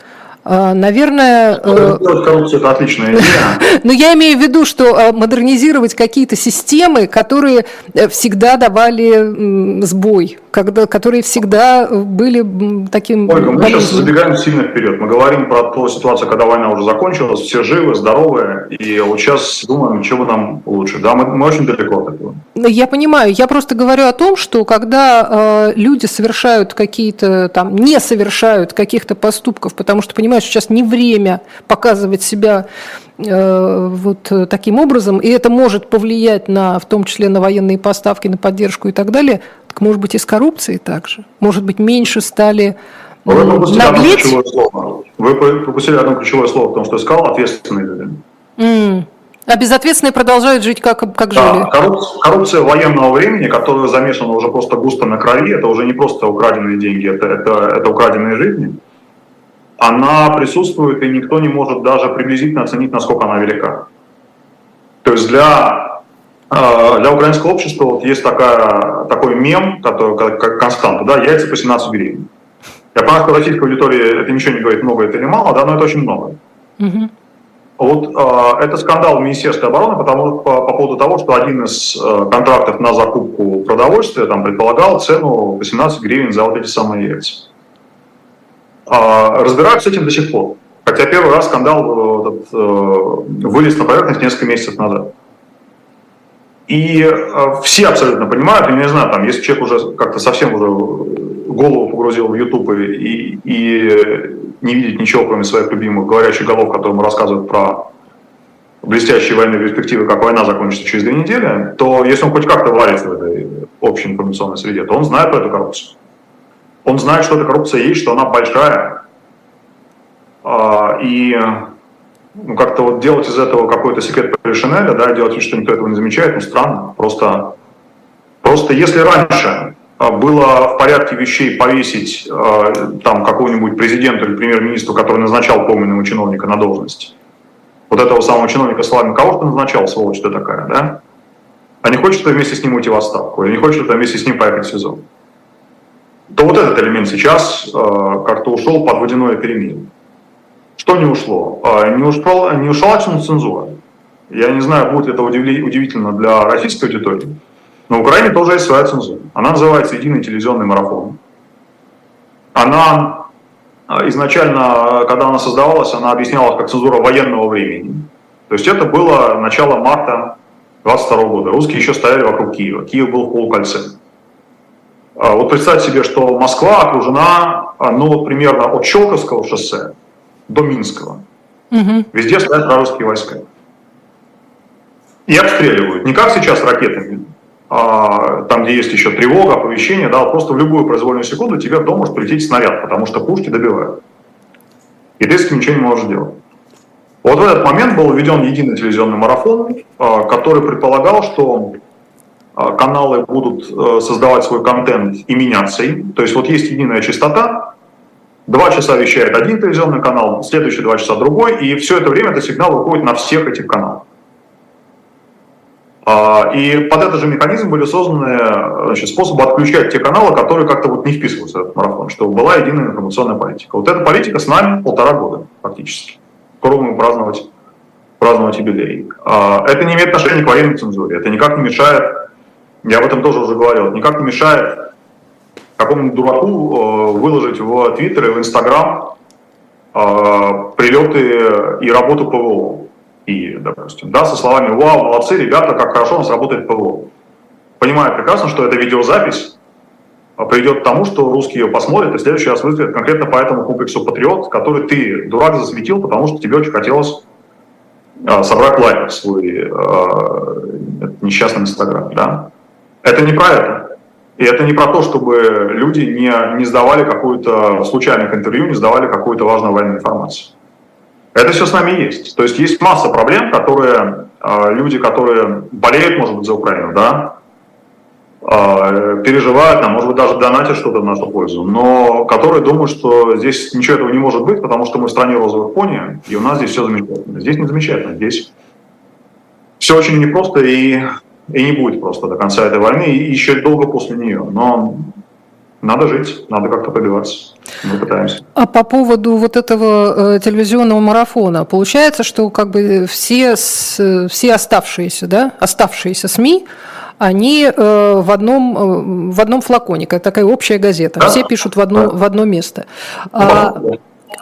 Наверное... Коррупция – это отличная идея. Но я имею в виду, что модернизировать какие-то системы, которые всегда давали сбой, которые всегда были таким... Ольга, мы сейчас забегаем сильно вперед. Мы говорим про ту ситуацию, когда война уже закончилась, все живы, здоровы, и вот сейчас думаем, чего нам лучше. Да, мы очень далеко от этого. Я понимаю. Я просто говорю о том, что когда люди не совершают каких-то поступков, потому что, понимаете, что сейчас не время показывать себя вот таким образом, и это может повлиять в том числе на военные поставки, на поддержку и так далее, так может быть и с коррупцией также. Может быть, меньше стали наглеть. Вы пропустили одно ключевое слово, потому что я сказал ответственные люди. А безответственные продолжают жить, как жили. Коррупция военного времени, которая замешана уже просто густо на крови, это уже не просто украденные деньги, это украденные жизни. Она присутствует, и никто не может даже приблизительно оценить, насколько она велика. То есть для украинского общества вот есть такой мем, который, как константа, да, яйца по 17 гривен. Я понимаю, что российской аудитории это ничего не говорит, много это или мало, да, но это очень много. Угу. Вот это скандал в Министерстве обороны по поводу того, что один из контрактов на закупку продовольствия там предполагал цену 18 гривен за вот эти самые яйца. Разбираются с этим до сих пор. Хотя первый раз скандал вылез на поверхность несколько месяцев назад. И все абсолютно понимают, я не знаю, там, если человек уже как-то совсем уже голову погрузил в YouTube и не видит ничего, кроме своих любимых говорящих голов, которым рассказывают про блестящие военные перспективы, как война закончится через 2 недели, то если он хоть как-то варится в этой общей информационной среде, то он знает про эту коррупцию. Он знает, что эта коррупция есть, что она большая. И ну, как-то вот делать из этого какой-то секрет полишинеля, да, делать вид, что никто этого не замечает, ну странно. Просто если раньше было в порядке вещей повесить там какого-нибудь президента или премьер-министра, который назначал помненного чиновника на должность, вот этого самого чиновника с вами, кого ты назначал, сволочь ты такая, да? А не хочет вместе с ним уйти в отставку, или не хочет вместе с ним поехать в СИЗО, то вот этот элемент сейчас как-то ушел под водяное перемирие. Что не ушло? Не ушла цензура. Я не знаю, будет ли это удивительно для российской аудитории, но в Украине тоже есть своя цензура. Она называется «Единый телевизионный марафон». Она изначально, когда она создавалась, она объяснялась как цензура военного времени. То есть это было начало марта 22 года. Русские еще стояли вокруг Киева. Киев был в полукольце. Вот представьте себе, что Москва окружена, ну вот примерно от Щелковского шоссе до Минского. Угу. Везде стоят русские войска. И обстреливают. Не как сейчас ракетами, там где есть еще тревога, оповещение, да, просто в любую произвольную секунду тебе в дом может прилететь снаряд, потому что пушки добивают. И ты с этим ничего не можешь делать. Вот в этот момент был введен единый телевизионный марафон, который предполагал, что каналы будут создавать свой контент и меняться им. То есть вот есть единая частота, 2 часа вещает один телевизионный канал, следующие 2 часа другой, и все это время этот сигнал выходит на всех этих каналах. И под этот же механизм были созданы, значит, способы отключать те каналы, которые как-то вот не вписываются в этот марафон, чтобы была единая информационная политика. Вот эта политика с нами 1,5 года фактически. Скоро мы праздновать юбилей. Это не имеет отношения к военной цензуре, это никак не мешает, я об этом тоже уже говорил, это никак не мешает какому-нибудь дураку выложить в Твиттер и в Инстаграм прилеты и работу ПВО. И, допустим, да, со словами «Вау, молодцы, ребята, как хорошо у нас работает ПВО». Понимаю прекрасно, что эта видеозапись приведет к тому, что русские ее посмотрят и в следующий раз выстрелят конкретно по этому комплексу «Патриот», который ты, дурак, засветил, потому что тебе очень хотелось собрать лайк в свой несчастный Инстаграм. Да. Это не про это. И это не про то, чтобы люди не сдавали какую-то случайных интервью, не сдавали какую-то важную военную информацию. Это все с нами есть. То есть есть масса проблем, которые люди, которые болеют, может быть, за Украину, да, переживают, там, может быть, даже донатят что-то в нашу пользу, но которые думают, что здесь ничего этого не может быть, потому что мы в стране розовых пони, и у нас здесь все замечательно. Здесь не замечательно, здесь все очень непросто и не будет просто до конца этой войны, и еще долго после нее. Но надо жить, надо как-то пробиваться. Мы пытаемся. А по поводу вот этого телевизионного марафона, получается, что как бы все оставшиеся, да, оставшиеся СМИ, они в одном флаконе, как такая общая газета, да? Все пишут в одно место. Да.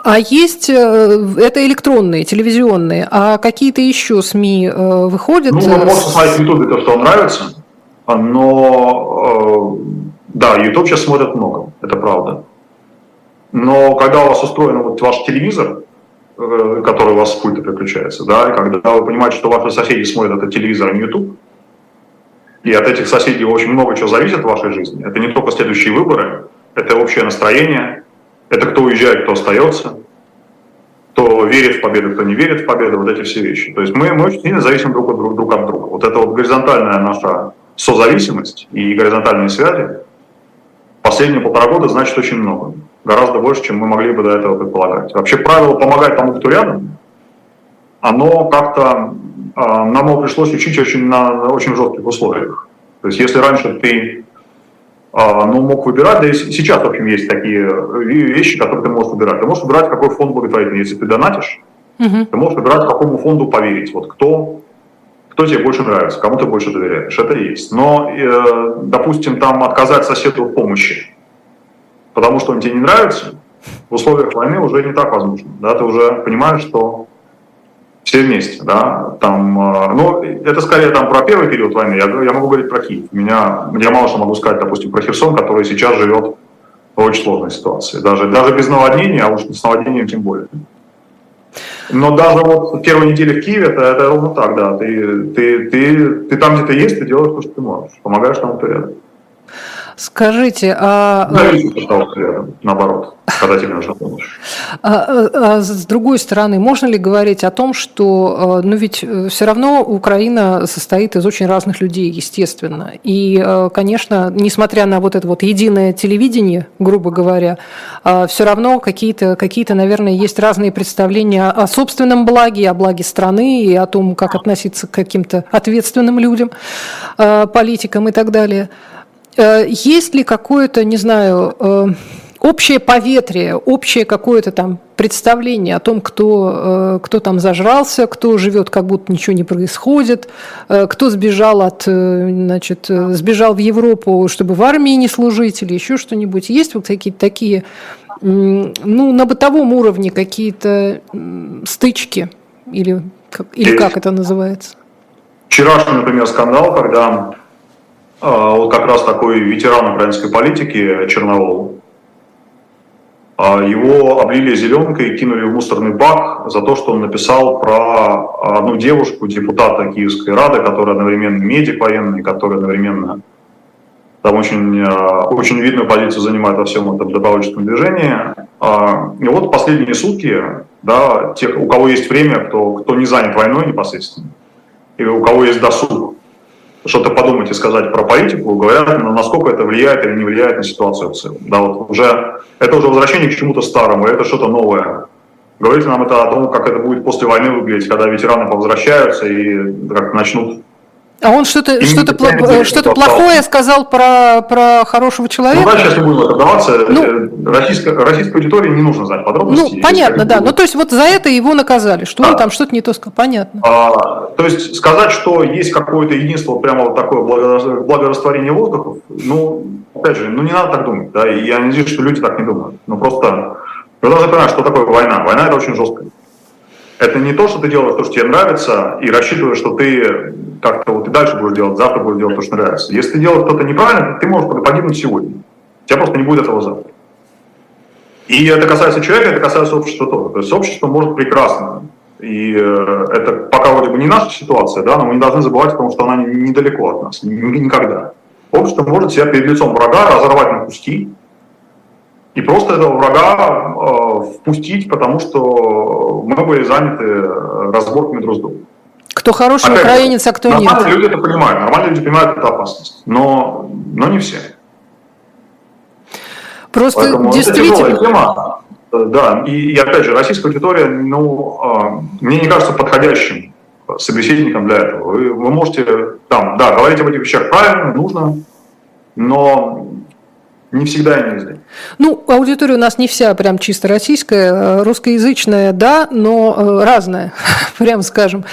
А есть, это электронные, телевизионные, а какие-то еще СМИ выходят? Ну, вы можете смотреть в Ютубе то, что вам нравится, но... Да, YouTube сейчас смотрят много, это правда. Но когда у вас устроен вот ваш телевизор, который у вас с пульта переключается, да, и когда вы понимаете, что ваши соседи смотрят этот телевизор, а не YouTube, и от этих соседей очень много чего зависит в вашей жизни, это не только следующие выборы, это общее настроение, это кто уезжает, кто остается, кто верит в победу, кто не верит в победу, вот эти все вещи. То есть мы очень сильно зависим друг от друга. Вот это вот горизонтальная наша созависимость и горизонтальные связи последние 1,5 года значит очень много. Гораздо больше, чем мы могли бы до этого предполагать. Вообще правило «помогать тому, кто рядом», оно как-то нам его пришлось учить на очень жестких условиях. То есть если раньше ты мог выбирать, да и сейчас, в общем, есть такие вещи, которые ты можешь выбирать. Ты можешь выбирать, какой фонд благотворительный. Если ты донатишь, ты можешь выбирать, какому фонду поверить. Вот кто тебе больше нравится, кому ты больше доверяешь, это есть. Но, допустим, там отказать соседу в помощи, потому что он тебе не нравится, в условиях войны уже не так возможно. Да? Ты уже понимаешь, что все вместе. Да? Там, ну, это скорее там, про первый период войны, я могу говорить про Киев. Я мало что могу сказать, допустим, про Херсон, который сейчас живет в очень сложной ситуации. Даже без наводнения, а уж с наводнением тем более. Но даже вот первые недели в Киеве, это ровно так, да. Ты там, где ты есть, ты делаешь то, что ты можешь. Помогаешь тому, кто рядом. Скажите, а... наоборот, страдательная же помощь. С другой стороны, можно ли говорить о том, что, ну ведь все равно Украина состоит из очень разных людей, естественно. И, конечно, несмотря на вот это вот единое телевидение, грубо говоря, все равно какие-то, наверное, есть разные представления о собственном благе, о благе страны и о том, как относиться к каким-то ответственным людям, политикам и так далее. Есть ли какое-то, не знаю, общее поветрие, общее какое-то там представление о том, кто там зажрался, кто живет, как будто ничего не происходит, кто сбежал сбежал в Европу, чтобы в армии не служить или еще что-нибудь? Есть вот какие-то такие, ну, на бытовом уровне какие-то стычки или как это называется? Вчерашний, например, скандал, когда... Вот как раз такой ветеран украинской политики Черновол. Его облили зеленкой и кинули в мусорный бак за то, что он написал про одну девушку, депутата Киевской Рады, которая одновременно медик военный, которая одновременно там очень видную позицию занимает во всем этом добровольческом движении. И вот последние сутки, да, тех, у кого есть время, кто не занят войной непосредственно, или у кого есть досуг, что-то подумать и сказать про политику, говорят, насколько это влияет или не влияет на ситуацию в целом. Да, вот это уже возвращение к чему-то старому, это что-то новое. Говорите нам это о том, как это будет после войны выглядеть, когда ветераны повозвращаются и как начнут... А он что-то плохое сказал про хорошего человека? Ну, дальше, если будем отдаваться, российской аудитории не нужно знать подробности. Ну, понятно, да. Ну, то есть, вот за это его наказали, что он там что-то не то сказал. Понятно. То есть, сказать, что есть какое-то единство, прямо вот такое благорастворение воздухов, ну, опять же, ну, не надо так думать, да, и я не вижу, что люди так не думают. Ну, просто, вы должны понимать, что такое война. Война – это очень жестко. Это не то, что ты делаешь то, что тебе нравится, и рассчитываешь, что ты как-то вот и дальше будешь делать, завтра будешь делать то, что нравится. Если ты делаешь что-то неправильно, ты можешь погибнуть сегодня. У тебя просто не будет этого завтра. И это касается человека, это касается общества тоже. То есть общество может прекрасно. И это пока вроде бы не наша ситуация, да, но мы не должны забывать о том, что она недалеко от нас. Никогда. Общество может себя перед лицом врага разорвать на куски, и просто этого врага впустить, потому что мы были заняты разборками друг с другом. Кто хороший украинец, а кто нет. Нормальные люди это понимают, эту опасность, но не все. Просто поэтому действительно... Это тяжелая тема, да, и опять же, российская аудитория, ну, мне не кажется подходящим собеседником для этого. Вы можете там, да, говорить об этих вещах правильно, нужно, но... Не всегда и нельзя. Ну, аудитория у нас не вся прям чисто российская, русскоязычная, да, но разная, прям скажем.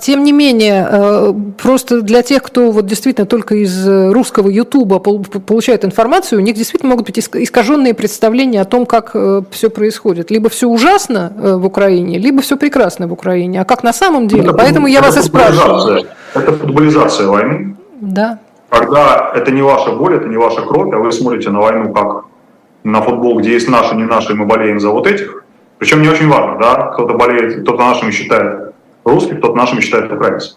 Тем не менее, просто для тех, кто вот действительно только из русского Ютуба получает информацию, у них действительно могут быть искаженные представления о том, как все происходит. Либо все ужасно в Украине, либо все прекрасно в Украине. А как на самом деле? Поэтому я вас и спрашиваю. Это футболизация войны. Да. Когда это не ваша боль, это не ваша кровь, а вы смотрите на войну как на футбол, где есть наши, не наши, и мы болеем за вот этих. Причем не очень важно, да, кто-то болеет, кто-то нашими считает русских, кто-то нашими считает украинцев.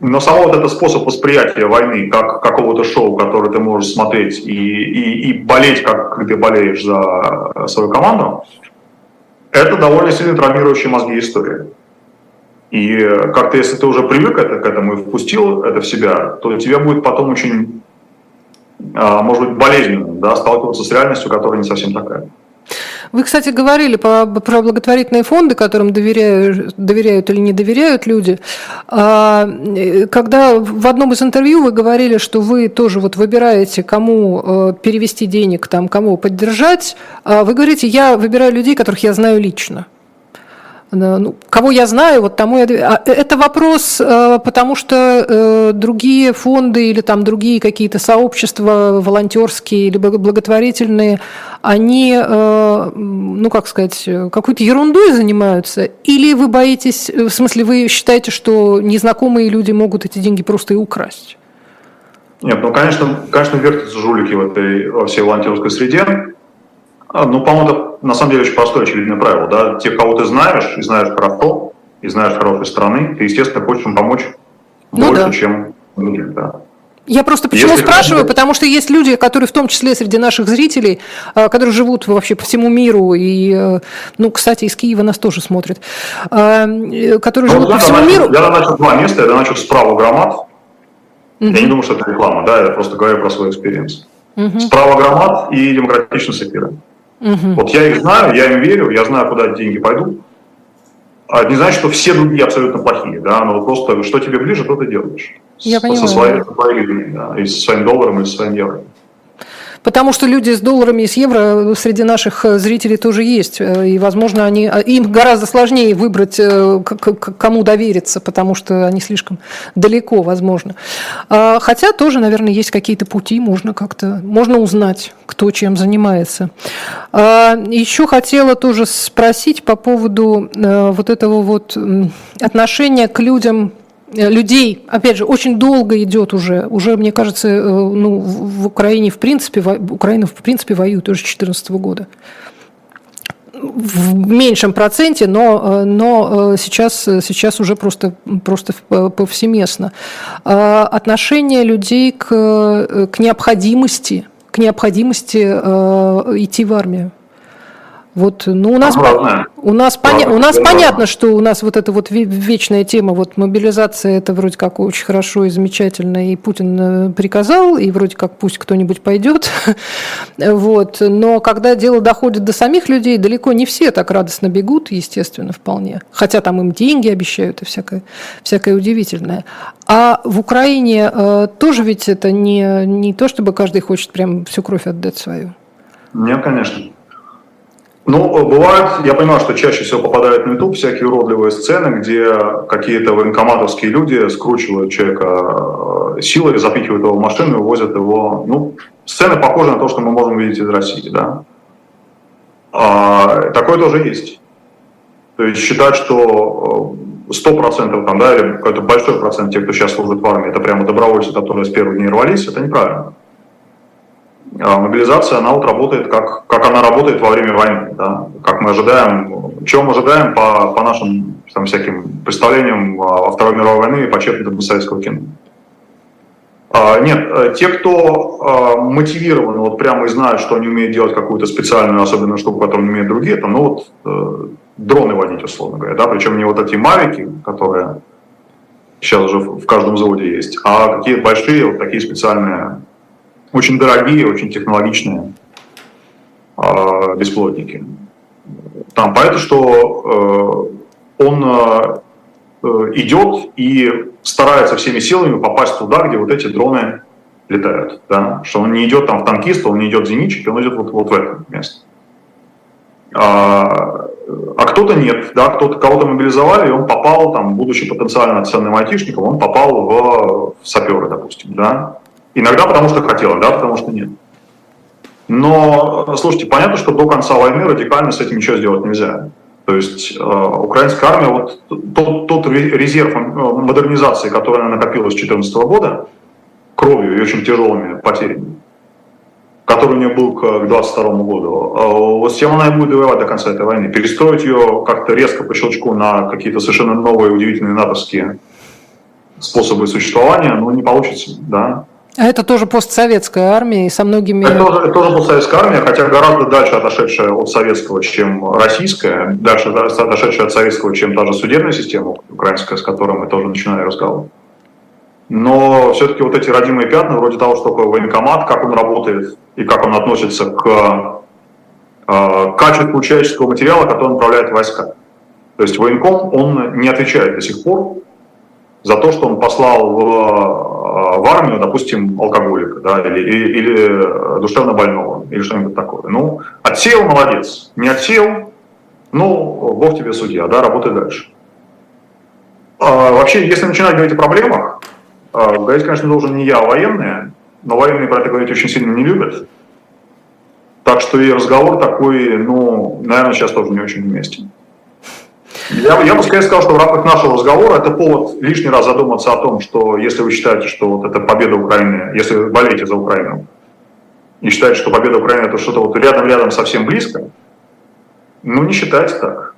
Но само вот этот способ восприятия войны как какого-то шоу, которое ты можешь смотреть и болеть, как ты болеешь за свою команду, это довольно сильно травмирующая мозги история. И как-то если ты уже привык к этому и впустил это в себя, то тебе будет потом очень, может быть, болезненно, да, сталкиваться с реальностью, которая не совсем такая. Вы, кстати, говорили про благотворительные фонды, которым доверяют или не доверяют люди. Когда в одном из интервью вы говорили, что вы тоже вот выбираете, кому перевести денег, там, кому поддержать, вы говорите, я выбираю людей, которых я знаю лично. Ну, кого я знаю, вот тому я доверяю. Это вопрос, потому что другие фонды или там другие какие-то сообщества волонтерские или благотворительные, они, ну как сказать, какой-то ерундой занимаются? Или вы боитесь, в смысле вы считаете, что незнакомые люди могут эти деньги просто и украсть? Нет, ну конечно вертятся жулики во всей волонтерской среде. Ну, по-моему, это на самом деле очень простое очевидное правило. Да? Тех, кого ты знаешь, и знаешь хорошо, и знаешь хорошей страны, ты, естественно, хочешь им помочь больше, чем другим. Да. Я просто почему спрашиваю, потому что есть люди, которые в том числе среди наших зрителей, которые живут вообще по всему миру, и, ну, кстати, из Киева нас тоже смотрят, которые живут по всему миру. Я начал два места, я начал справа громад, я не думаю, что это реклама, да, я просто говорю про свой экспириенс. Справа громад и демократичная сапира. Вот я их знаю, я им верю, я знаю, куда деньги пойдут. Это не значит, что все другие абсолютно плохие, да, но просто что тебе ближе, то ты делаешь. Я понимаю. И со своим долларом, и со своим евро. Потому что люди с долларами и с евро среди наших зрителей тоже есть, и, возможно, им гораздо сложнее выбрать, кому довериться, потому что они слишком далеко, возможно. Хотя тоже, наверное, есть какие-то пути, можно как-то, можно узнать, кто чем занимается. Еще хотела тоже спросить по поводу вот этого вот отношения к людям, людей, опять же, очень долго идет уже, мне кажется, ну, в Украине в принципе, Украина в принципе воюет уже с 2014 года. В меньшем проценте, но сейчас уже просто повсеместно. Отношение людей к необходимости идти в армию. Вот, ну, у нас понятно, что у нас вот эта вот вечная тема, вот мобилизация, это вроде как очень хорошо и замечательно, и Путин приказал, и вроде как пусть кто-нибудь пойдет, вот, но когда дело доходит до самих людей, далеко не все так радостно бегут, естественно, вполне, хотя там им деньги обещают и всякое удивительное. А в Украине тоже ведь это не то, чтобы каждый хочет прям всю кровь отдать свою. Нет, конечно. Ну, бывает, я понимаю, что чаще всего попадают на YouTube всякие уродливые сцены, где какие-то военкоматовские люди скручивают человека силой, запихивают его в машину и увозят его. Ну, сцены похожи на то, что мы можем видеть из России, да. Такое тоже есть. То есть считать, что 100% там, да, или какой-то большой процент тех, кто сейчас служит в армии, это прямо добровольцы, которые с первых дней рвались, это неправильно. Мобилизация, она вот работает, как она работает во время войны, да? Как мы ожидаем, чего мы ожидаем по нашим там, всяким представлениям во Второй мировой войне и почерпнутым советского кино. Нет, те, кто мотивированы вот прямо и знают, что они умеют делать какую-то специальную особенную штуку, которую не умеют другие, там, ну вот дроны водить, условно говоря, да? Причем не вот эти мавики, которые сейчас уже в каждом заводе есть, а какие-то большие, вот такие специальные, очень дорогие, очень технологичные беспилотники. Там поэтому, что он идет и старается всеми силами попасть туда, где вот эти дроны летают. Да? Что он не идет там в танкиста, он не идет в зенитчики, он идет вот в это место. А кто-то нет, да? Кого-то мобилизовали, и он попал, там, будучи потенциально ценным айтишником, он попал в саперы, допустим, да? Иногда потому что хотелось, да, потому что нет. Но, слушайте, понятно, что до конца войны радикально с этим ничего сделать нельзя. То есть украинская армия, вот тот резерв модернизации, который она накопила с 2014 года, кровью и очень тяжелыми потерями, который у нее был к 2022 году, вот с тем она и будет воевать до конца этой войны. Перестроить ее как-то резко по щелчку на какие-то совершенно новые, удивительные натовские способы существования, ну, не получится, да. А это тоже постсоветская армия, и со многими... Это тоже постсоветская армия, хотя гораздо дальше отошедшая от советского, чем российская, дальше отошедшая от советского, чем та же судебная система украинская, с которой мы тоже начинали разговор. Но все-таки вот эти родимые пятна, вроде того, что такое военкомат, как он работает и как он относится к качеству человеческого материала, который направляет войска. То есть военком, он не отвечает до сих пор за то, что он послал в армию, допустим, алкоголика, да, или душевно больного, или что-нибудь такое. Ну, отсеял, молодец. Не отсеял, ну, бог тебе судья, да, работай дальше. А вообще, если начинать говорить о проблемах, говорить, конечно, должен не я, а военные, но военные про это говорить очень сильно не любят. Так что и разговор такой, ну, наверное, сейчас тоже не очень уместен. Я бы скорее сказал, что в рамках нашего разговора это повод лишний раз задуматься о том, что если вы считаете, что вот это победа Украины, если вы болеете за Украину и считаете, что победа Украины это что-то вот рядом-рядом совсем близко, ну не считайте так.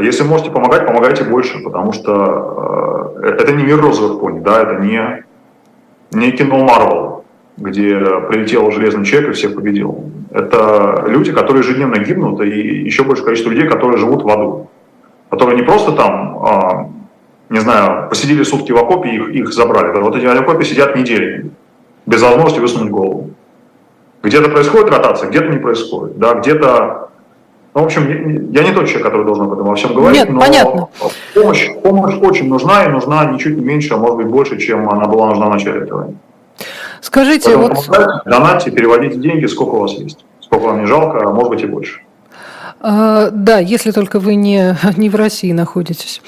Если можете помогать, помогайте больше, потому что это не мир розовых пони, да, это не не кино Марвел, где прилетел железный человек и всех победил. Это люди, которые ежедневно гибнут, и еще больше количество людей, которые живут в аду. Которые не просто там, не знаю, посидели сутки в окопе и их забрали. Вот эти в окопе сидят недели, без возможности высунуть голову. Где-то происходит ротация, где-то не происходит. Да, где-то... Ну, в общем, я не тот человек, который должен об этом во всем говорить. Нет, но понятно. Помощь очень нужна, и нужна ничуть не меньше, а может быть больше, чем она была нужна в начале этой войны. Скажите, поэтому вот... Донатьте, переводите деньги, сколько у вас есть. Сколько вам не жалко, а может быть и больше. Да, если только вы не в России находитесь.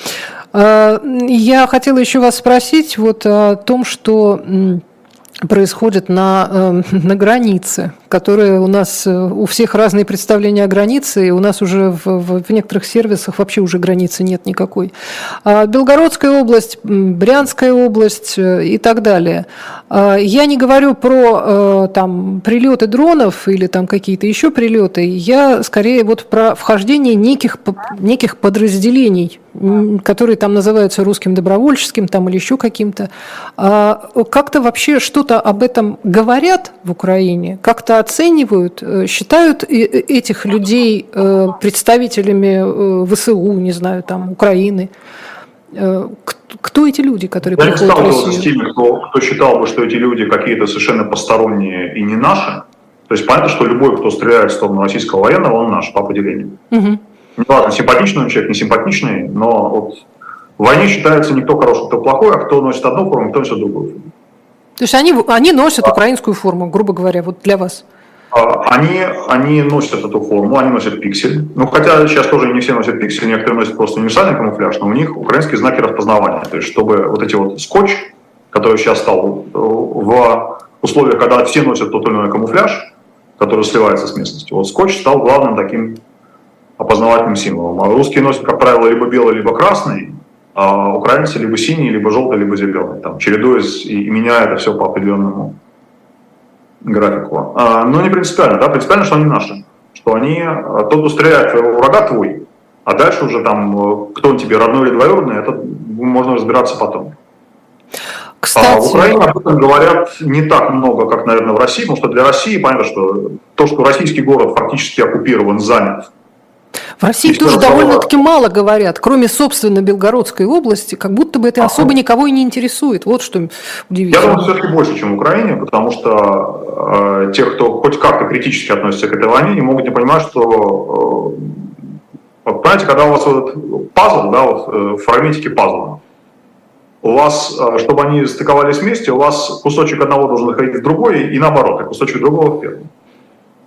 Я хотела еще вас спросить вот о том, что происходит на границе, которые у нас, у всех разные представления о границе, и у нас уже в некоторых сервисах вообще уже границы нет никакой. Белгородская область, Брянская область и так далее. Я не говорю про там, прилеты дронов или там какие-то еще прилеты, я скорее вот про вхождение неких подразделений, которые там называются русским добровольческим там, или еще каким-то. Как-то вообще что-то об этом говорят в Украине? Как-то оценивают, считают этих людей представителями ВСУ, не знаю, там, Украины? Кто эти люди, которые приходят в Россию? Я не сталкивался с теми, кто считал бы, что эти люди какие-то совершенно посторонние и не наши. То есть понятно, что любой, кто стреляет в сторону российского военного, он наш по определению. Угу. Не важно, симпатичный он человек, не симпатичный, но вот в войне считается не кто хороший, кто плохой, а кто носит одну форму, кто носит другую форму. То есть они носят украинскую форму, грубо говоря, вот для вас? Они носят эту форму, они носят пиксель. Ну, хотя сейчас тоже не все носят пиксель, некоторые носят просто универсальный камуфляж, но у них украинские знаки распознавания. То есть чтобы вот эти вот скотч, который сейчас стал в условиях, когда все носят тот или иной камуфляж, который сливается с местностью, вот скотч стал главным таким опознавательным символом. А русские носят, как правило, либо белый, либо красный, а украинцы либо синий, либо желтый, либо зеленый, там, чередуя и меняя это все по определенному графику. Но не принципиально, да, принципиально, что они наши, что они, тот, кто стреляет твоего врага, твой, а дальше уже там, кто он тебе, родной или двоюродный, это можно разбираться потом. Кстати... В Украине об этом говорят не так много, как, наверное, в России, потому что для России, понятно, что российский город фактически оккупирован, занят. В России есть тоже довольно-таки мало говорят, кроме, собственно, Белгородской области, как будто бы это особо никого и не интересует. Вот что удивительно. Я думаю, все-таки больше, чем в Украине, потому что те, кто хоть как-то критически относится к этой войне, не могут не понимать, что... вот понимаете, когда у вас вот этот пазл, да, вот фрагментики пазла, у вас, чтобы они стыковались вместе, у вас кусочек одного должен находить в другой, и наоборот, а кусочек другого в первом.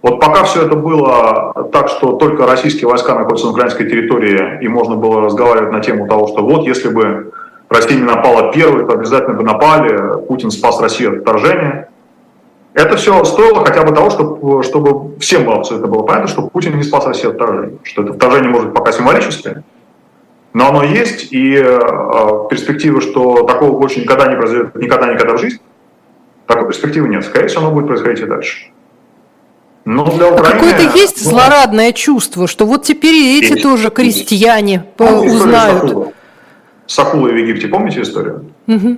Вот пока все это было так, что только российские войска находятся на украинской территории, и можно было разговаривать на тему того, что вот если бы Россия не напала первой, то обязательно бы напали, Путин спас Россию от вторжения. Это все стоило хотя бы того, чтобы всем было абсолютно было понятно, что Путин не спас Россию от вторжения, что это вторжение может быть пока символическое, но оно есть, и перспективы, что такого больше никогда не произойдет, никогда в жизни, такой перспективы нет. Скорее всего, оно будет происходить и дальше. Какое-то есть злорадное чувство, что вот теперь и эти есть, тоже крестьяне узнают. С акулой в Египте, помните историю? Угу.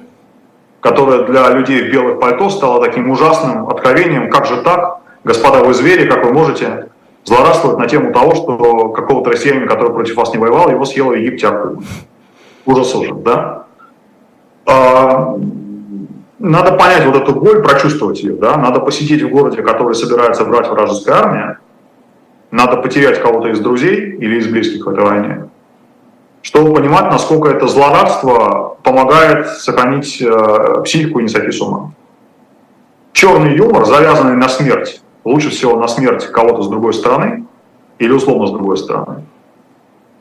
Которая для людей в белых пальто стала таким ужасным откровением. Как же так, господа вы звери, как вы можете злорадствовать на тему того, что какого-то россиянина, который против вас не воевал, его съела в Египте акула. Ужас, да? Надо понять вот эту боль, прочувствовать ее, да? Надо посидеть в городе, который собирается брать вражеская армия, надо потерять кого-то из друзей или из близких в этой войне, чтобы понимать, насколько это злорадство помогает сохранить психику и не сойти с ума. Черный юмор, завязанный на смерть, лучше всего на смерть кого-то с другой стороны или условно с другой стороны,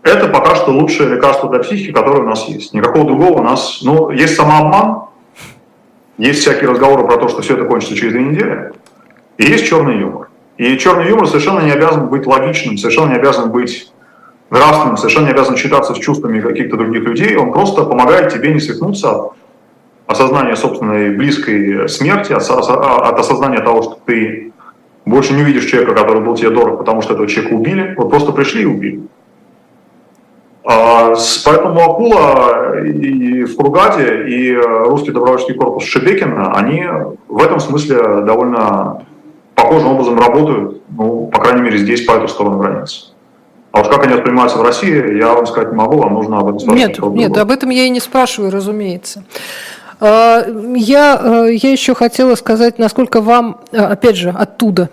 это пока что лучшее лекарство для психики, которое у нас есть. Никакого другого у нас... Ну, есть самообман, есть всякие разговоры про то, что все это кончится через 2 недели. И есть черный юмор. И черный юмор совершенно не обязан быть логичным, совершенно не обязан быть нравственным, совершенно не обязан считаться с чувствами каких-то других людей. Он просто помогает тебе не свихнуться от осознания собственной близкой смерти, от осознания того, что ты больше не увидишь человека, который был тебе дорог, потому что этого человека убили. Вот просто пришли и убили. Поэтому «Акула» и в Кургаде, и русский добровольческий корпус Шебекина, они в этом смысле довольно похожим образом работают, ну, по крайней мере, здесь, по эту сторону границы. А уж как они воспринимаются в России, я вам сказать не могу, вам нужно об этом спрашивать. Нет, об этом я и не спрашиваю, разумеется. Я еще хотела сказать, насколько вам, опять же, оттуда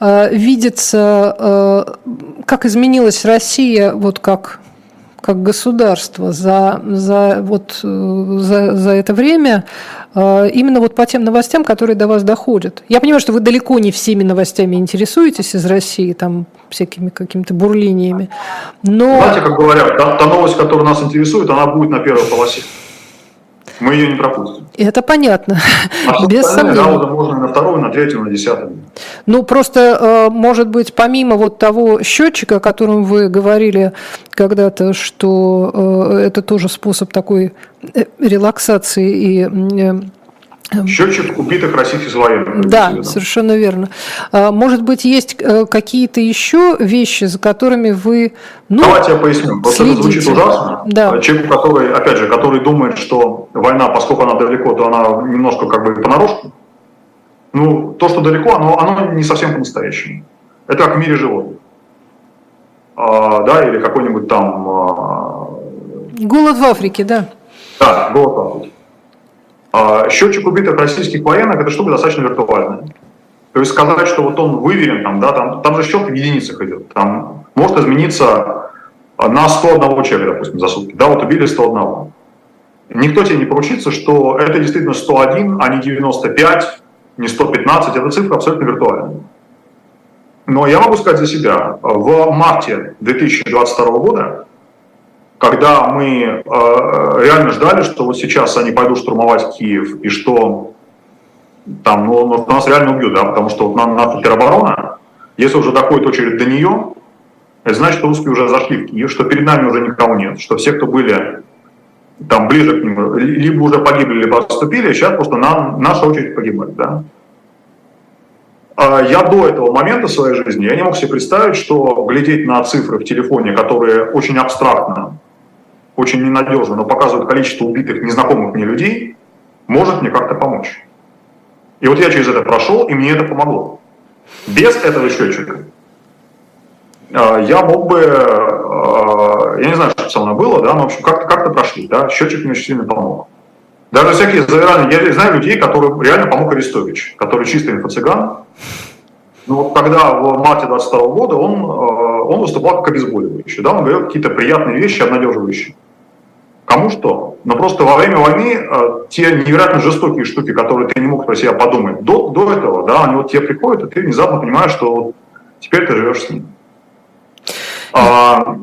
видится, как изменилась Россия, вот как государство за это время, именно вот по тем новостям, которые до вас доходят. Я понимаю, что вы далеко не всеми новостями интересуетесь из России, там всякими какими-то бурлиниями, но... Знаете, как говорят, та новость, которая нас интересует, она будет на первой полосе. Мы ее не пропустим. Это понятно. А без сомнения. Можно на вторую, на третью, на десятую. Ну, просто, может быть, помимо вот того счетчика, о котором вы говорили когда-то, что это тоже способ такой релаксации и... Счетчик убитых российских военных. Да, совершенно верно. Может быть, есть какие-то еще вещи, за которыми вы... Ну, давайте я поясню. Просто это звучит ужасно. Да. Человек, который, опять же, который думает, что война, поскольку она далеко, то она немножко как бы понарошку. Ну, то, что далеко, оно не совсем по-настоящему. Это как в мире животных. Да, или какой-нибудь там... Голод в Африке, да. Да, голод в Африке. Счетчик убитых российских военных – это штука достаточно виртуальная. То есть сказать, что вот он выверен, там же счет в единицах идет. Там может измениться на 101 человека, допустим, за сутки. Да, вот убили 101. Никто тебе не поручится, что это действительно 101, а не 95, не 115. Эта цифра абсолютно виртуальная. Но я могу сказать за себя. В марте 2022 года, когда мы реально ждали, что вот сейчас они пойдут штурмовать Киев, и что там, нас реально убьют, да, потому что вот наша тероборона, если уже доходит очередь до нее, это значит, что русские уже зашли в Киев, что перед нами уже никого нет, что все, кто были там ближе к ним, либо уже погибли, либо отступили, сейчас просто наша очередь погибать, да. Я до этого момента в своей жизни, я не мог себе представить, что глядеть на цифры в телефоне, которые очень абстрактно, очень ненадежно, но показывают количество убитых, незнакомых мне людей, может мне как-то помочь. И вот я через это прошел, и мне это помогло. Без этого счетчика я мог бы, я не знаю, что со мной было, да, но в общем как-то прошли, да, счетчик мне очень сильно помог. Даже всякие завирания, я знаю людей, которым реально помог Арестович, который чистый инфо-цыган. Но когда в марте 2022 года он выступал как обезболивающий, да, он говорил какие-то приятные вещи, обнадеживающие. Кому что? Но просто во время войны те невероятно жестокие штуки, которые ты не мог про себя подумать до этого, да, они вот тебе приходят, и ты внезапно понимаешь, что теперь ты живешь с ним.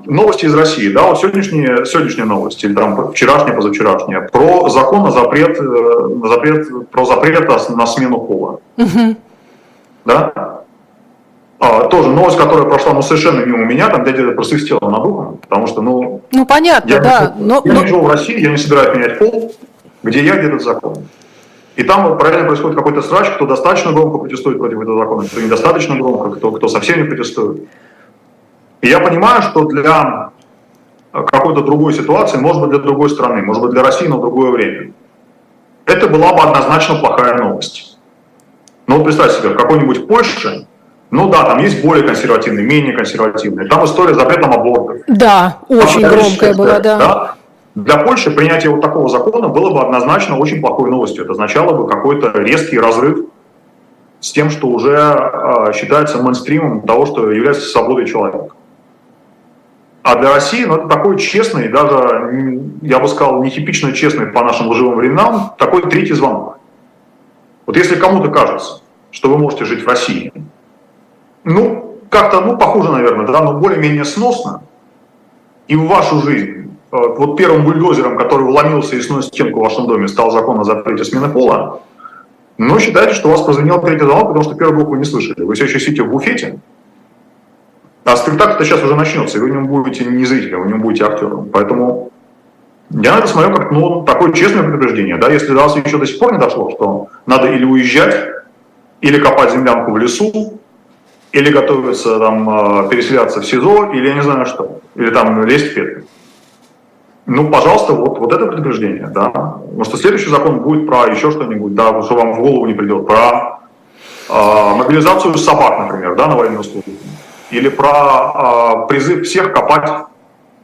Новости из России, да, вот сегодняшние новости, или там вчерашние, позавчерашние, про закон на запрет на смену пола. Да? Тоже новость, которая прошла, совершенно мимо меня, там дядя просвистела над ухом, потому что, ну понятно, я не живу в России, я не собираюсь менять пол, где я, где этот закон. И там параллельно происходит какой-то срач, кто достаточно громко протестует против этого закона, кто недостаточно громко, кто совсем не протестует. И я понимаю, что для какой-то другой ситуации, может быть, для другой страны, может быть, для России, но в другое время, это была бы однозначно плохая новость. Но вот представьте себе, в какой-нибудь Польше, ну да, там есть более консервативные, менее консервативные, там история с запретом абортов. Да, очень громкая была, да. Для Польши принятие вот такого закона было бы однозначно очень плохой новостью. Это означало бы какой-то резкий разрыв с тем, что уже считается мейнстримом того, что является свободой человека. А для России, это такой честный, даже, я бы сказал, нетипично честный по нашим лживым временам, такой третий звонок. Вот если кому-то кажется, что вы можете жить в России, как-то, похоже, наверное, да, но более-менее сносно, и в вашу жизнь, вот первым бульдозером, который вломился и сносит стенку в вашем доме, стал закон о запрете смены пола, считайте, что у вас прозвенел третий звонок, потому что первую букву не слышали. Вы все еще сидите в буфете, а спектакль-то сейчас уже начнется, и вы в нем будете не зрителем, вы в нем будете актером. Поэтому я на это смотрю как такое честное предупреждение. Да? Если до вас еще до сих пор не дошло, что надо или уезжать, или копать землянку в лесу, или готовиться переселяться в СИЗО, или я не знаю что, или там лезть в петли. Ну, пожалуйста, вот это предупреждение, да. Потому что следующий закон будет про еще что-нибудь, да, что вам в голову не придет, про мобилизацию собак, например, да, на военную службу. Или про призыв всех копать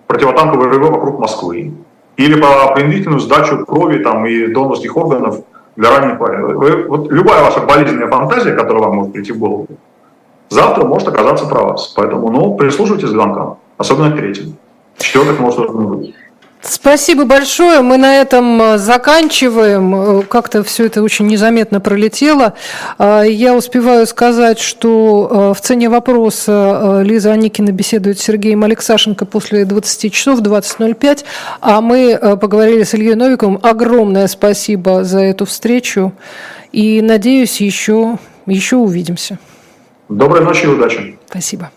противотанковые рвы вокруг Москвы. Или про принудительную сдачу крови там, и донорских органов для ранних военных. Вот любая ваша болезненная фантазия, которая вам может прийти в голову, завтра может оказаться про вас. Поэтому, ну, прислушивайтесь к звонкам, особенно к третьим. Четвертых может быть. Спасибо большое. Мы на этом заканчиваем. Как-то все это очень незаметно пролетело. Я успеваю сказать, что в «Цене вопроса» Лиза Аникина беседует с Сергеем Алексашенко после 20 часов 20:05. А мы поговорили с Ильей Новиковым. Огромное спасибо за эту встречу. И, надеюсь, еще увидимся. Доброй ночи и удачи. Спасибо.